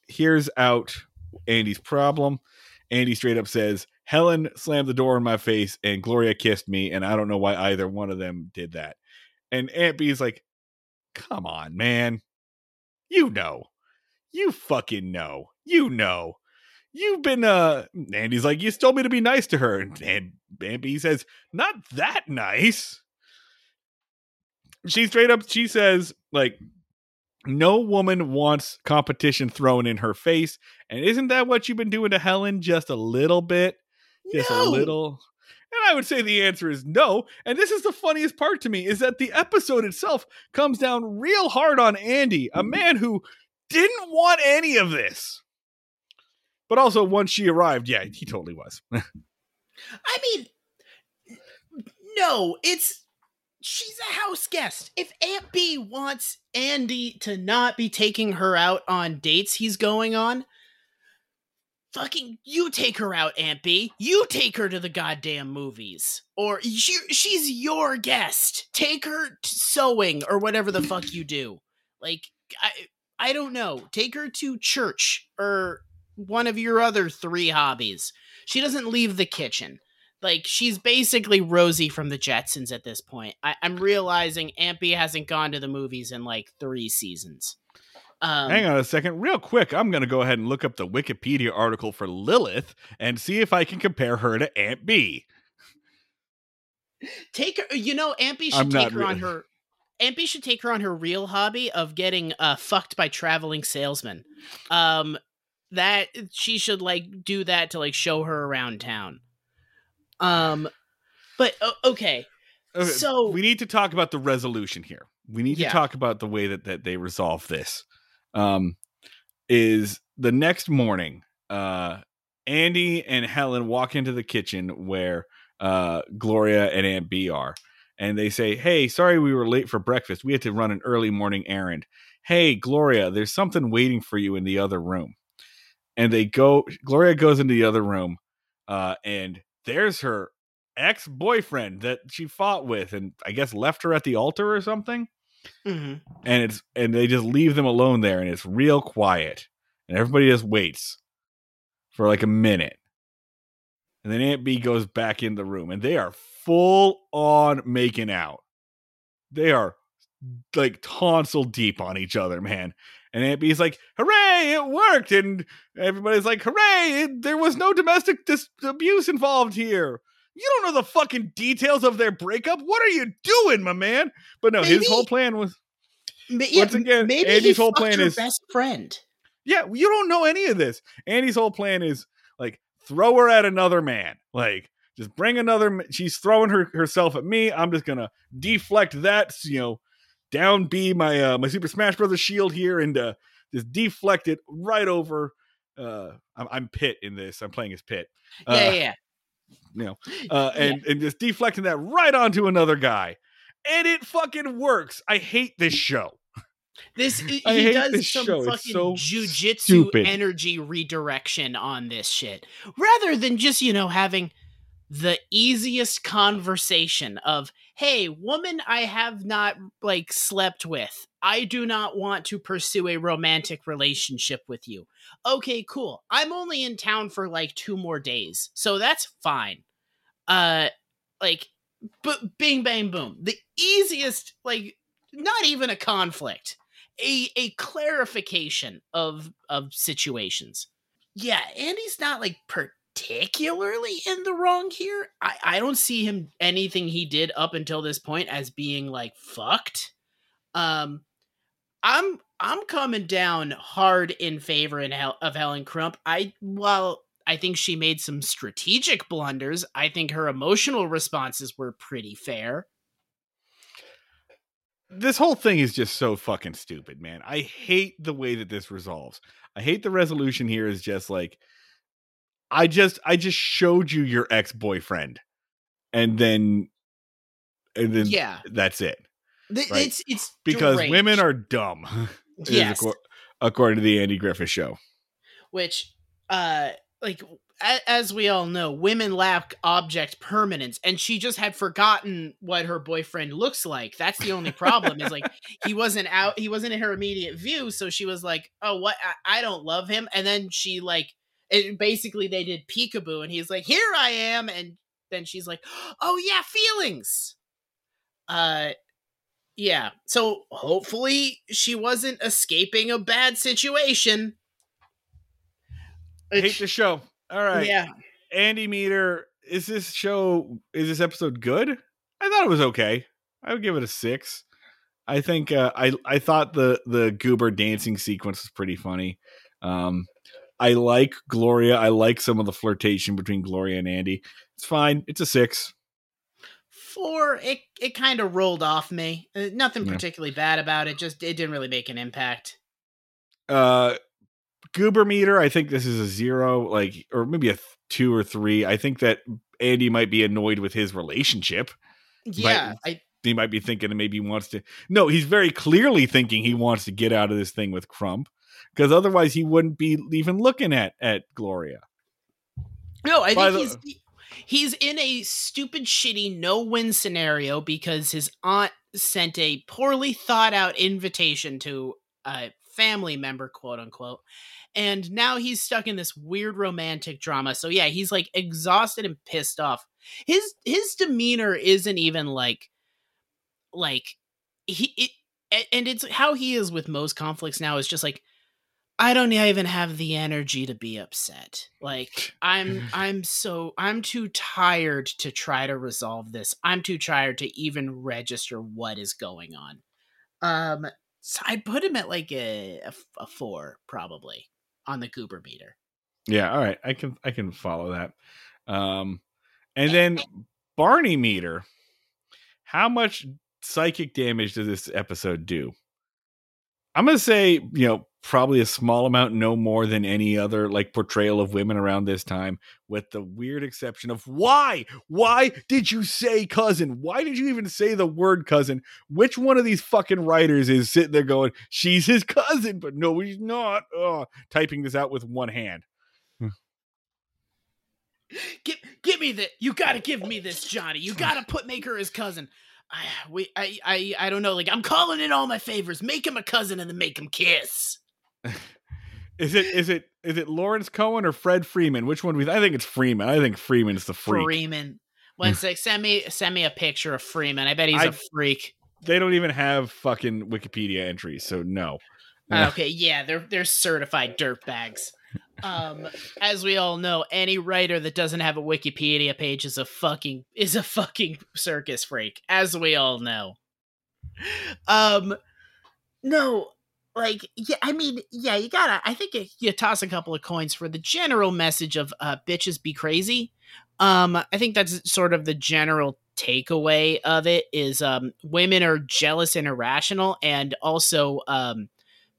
here's out Andy's problem. Andy straight up says, Helen slammed the door in my face and Gloria kissed me. And I don't know why either one of them did that. And Aunt B's like, come on, man. You fucking know. You've been, Andy's like, you told me to be nice to her. And Bambi says, not that nice. She says, like, no woman wants competition thrown in her face. And isn't that what you've been doing to Helen? Just a little bit, just no. A little. And I would say the answer is no. And this is the funniest part to me is that the episode itself comes down real hard on Andy, a man who didn't want any of this. But also once she arrived, yeah, he totally was. I mean, no, she's a house guest. If Aunt B wants Andy to not be taking her out on dates he's going on, fucking you take her out, Aunt B. You take her to the goddamn movies. Or she's your guest. Take her to sewing or whatever the fuck you do. Like, I don't know. Take her to church or one of your other three hobbies. She doesn't leave the kitchen. Like, she's basically Rosie from the Jetsons at this point. I'm realizing Aunt B hasn't gone to the movies in like 3 seasons. Hang on a second, real quick. I'm going to go ahead and look up the Wikipedia article for Lilith and see if I can compare her to Aunt B. Take her, you know, Aunt B should take her on her. Aunt B should take her on her real hobby of getting fucked by traveling salesmen. That she should like do that to like show her around town. But okay. So we need to talk about the resolution here. We need to talk about the way that they resolve this. Is the next morning, Andy and Helen walk into the kitchen where Gloria and Aunt B are, and they say, hey, sorry we were late for breakfast. We had to run an early morning errand. Hey, Gloria, there's something waiting for you in the other room. And Gloria goes into the other room, and there's her ex-boyfriend that she fought with and I guess left her at the altar or something. Mm-hmm. And they just leave them alone there, and it's real quiet, and everybody just waits for like a minute, and then Aunt B goes back in the room, and they are full on making out. They are like tonsil deep on each other, man. And Aunt B's like, hooray, it worked. And everybody's like, hooray, there was no domestic abuse involved here. You don't know the fucking details of their breakup. What are you doing, my man? But no, his whole plan was... Once again, Andy's whole plan is... best friend. Yeah, you don't know any of this. Andy's whole plan is, like, throw her at another man. Like, just bring another... She's throwing herself at me. I'm just going to deflect that, you know, down B, my Super Smash Brothers shield here, and just deflect it right over... I'm Pitt in this. I'm playing as Pitt. Yeah. You know, and just deflecting that right onto another guy, and it fucking works. I hate this show. This he does some fucking jiu-jitsu energy redirection on this shit, rather than just, you know, having the easiest conversation of, hey, woman I have not, like, slept with, I do not want to pursue a romantic relationship with you. Okay, cool. I'm only in town for, like, 2 more days, so that's fine. Like, bing, bang, boom. The easiest, like, not even a conflict, a clarification of situations. Yeah, Andy's not, like, particularly in the wrong here. I don't see him, anything he did up until this point, as being, like, fucked. I'm coming down hard in favor of Helen Crump. While I think she made some strategic blunders, I think her emotional responses were pretty fair. This whole thing is just so fucking stupid, man. I hate the way that this resolves. I hate the resolution here is just like, I just showed you your ex-boyfriend, and then yeah, that's it. Right? It's because deranged. Women are dumb. Yes, according to the Andy Griffith Show, which, as we all know, women lack object permanence, and she just had forgotten what her boyfriend looks like. That's the only problem. Is like, he wasn't in her immediate view, so she was like, oh, what? I don't love him. And then she, like, basically they did peekaboo, and he's like, here I am, and then she's like, oh yeah, feelings. Yeah, so hopefully she wasn't escaping a bad situation. Hate the show. All right. Yeah. Andy Meter, is this episode good? I thought it was okay. I would give it a 6. I think I thought the goober dancing sequence was pretty funny. I like Gloria. I like some of the flirtation between Gloria and Andy. It's fine. It's a 6. 4, it kind of rolled off me. Nothing particularly bad about it. Just, it didn't really make an impact. Goober meter, I think this is a 0, like, or maybe a 2 or 3. I think that Andy might be annoyed with his relationship. Yeah. He might be thinking that maybe he wants to. No, he's very clearly thinking he wants to get out of this thing with Crump, because otherwise he wouldn't be even looking at Gloria. No, I think he's in a stupid, shitty, no-win scenario because his aunt sent a poorly thought-out invitation to a family member, quote-unquote, and now he's stuck in this weird romantic drama. So yeah, he's, like, exhausted and pissed off. His demeanor isn't even, like and it's how he is with most conflicts now, is just like, I don't even have the energy to be upset. Like, I'm too tired to try to resolve this. I'm too tired to even register what is going on. So I'd put him at, like, a 4 probably on the goober meter. Yeah. All right. I can follow that. And then Barney meter, how much psychic damage does this episode do? I'm going to say, you know, probably a small amount, no more than any other, like, portrayal of women around this time, with the weird exception of why did you say cousin? Why did you even say the word cousin? Which one of these fucking writers is sitting there going, she's his cousin, but no, he's not. Oh, typing this out with one hand. Give me that. You got to give me this, Johnny. You got to make her his cousin. I don't know. Like, I'm calling in all my favors. Make him a cousin and then make him kiss. Is it Lawrence Cohen or Fred Freeman? Which one? I think it's Freeman. I think Freeman's the freak. Freeman. One sec. Send me a picture of Freeman. I bet he's a freak. They don't even have fucking Wikipedia entries, so no. Okay, yeah, they're certified dirtbags. As we all know, any writer that doesn't have a Wikipedia page is a fucking circus freak, as we all know. No. Like, yeah, I mean, yeah, you gotta, I think you toss a couple of coins for the general message of bitches be crazy. I think that's sort of the general takeaway of it, is women are jealous and irrational, and also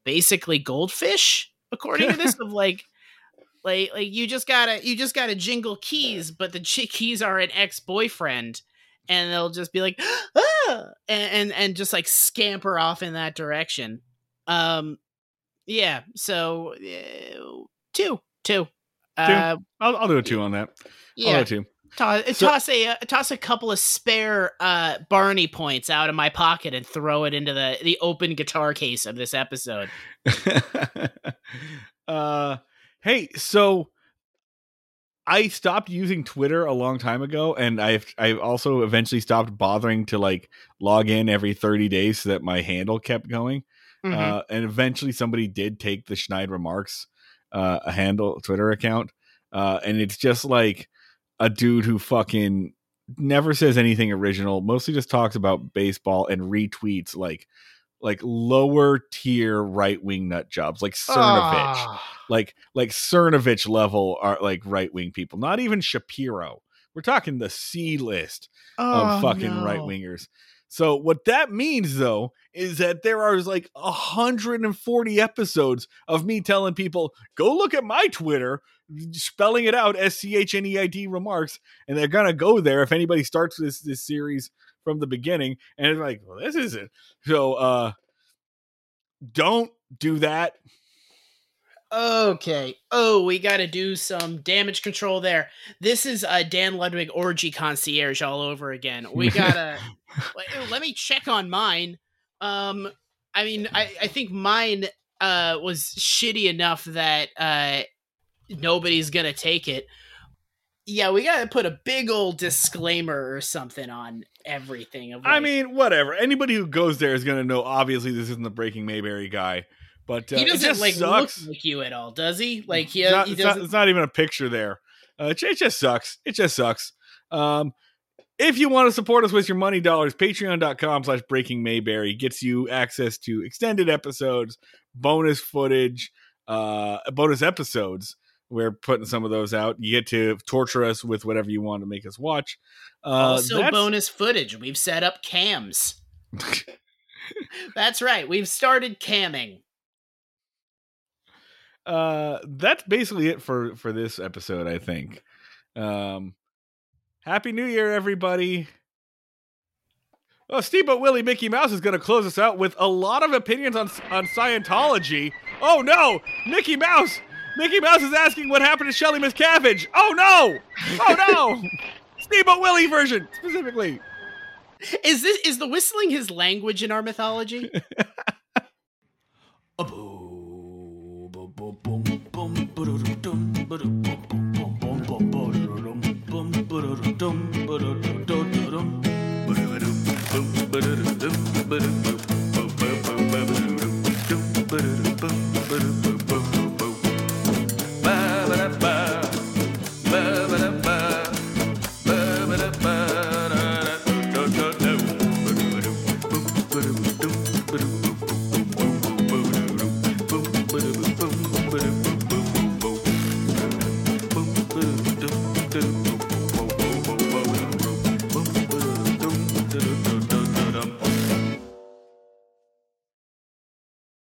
basically goldfish, according to this, of like you just gotta jingle keys, but the keys are an ex-boyfriend, and they'll just be like, ah! and just like scamper off in that direction. Yeah. So two. I'll do a two on that. Yeah. I'll do a two. Toss a couple of spare Barney points out of my pocket and throw it into the open guitar case of this episode. Hey, so I stopped using Twitter a long time ago, and I've also eventually stopped bothering to like log in every 30 days so that my handle kept going. Mm-hmm. And eventually somebody did take the Schneid Remarks a handle Twitter account, and it's just like a dude who fucking never says anything original, mostly just talks about baseball and retweets like lower tier right wing nut jobs, like Cernovich, like Cernovich level are like right wing people, not even Shapiro. We're talking the C list of fucking right wingers. So what that means though, is that there are like 140 episodes of me telling people, go look at my Twitter, spelling it out, SCHNEID Remarks, and they're going to go there if anybody starts this series from the beginning. And it's like, well, this isn't. So don't do that. Okay. Oh, we got to do some damage control there. This is a Dan Ludwig orgy concierge all over again. We got to... Let me check on mine. I mean, I think mine was shitty enough that nobody's going to take it. Yeah, we got to put a big old disclaimer or something on everything. Of like, I mean, whatever. Anybody who goes there is going to know, obviously, this isn't the Breaking Mayberry guy. But he doesn't like sucks. Look like you at all, does he? Like he doesn't. It's not even a picture there. It just sucks. It just sucks. If you want to support us with your money dollars, patreon.com/Breaking Mayberry gets you access to extended episodes, bonus footage, bonus episodes. We're putting some of those out. You get to torture us with whatever you want to make us watch. Also, bonus footage. We've set up cams. That's right. We've started camming. That's basically it for this episode, I think. Happy New Year, everybody. Oh, Steamboat Willie Mickey Mouse is going to close us out with a lot of opinions on Scientology. Oh no, Mickey Mouse! Mickey Mouse is asking what happened to Shelly Miscavige. Oh no! Oh no! Steamboat Willie version, specifically. Is the whistling his language in our mythology?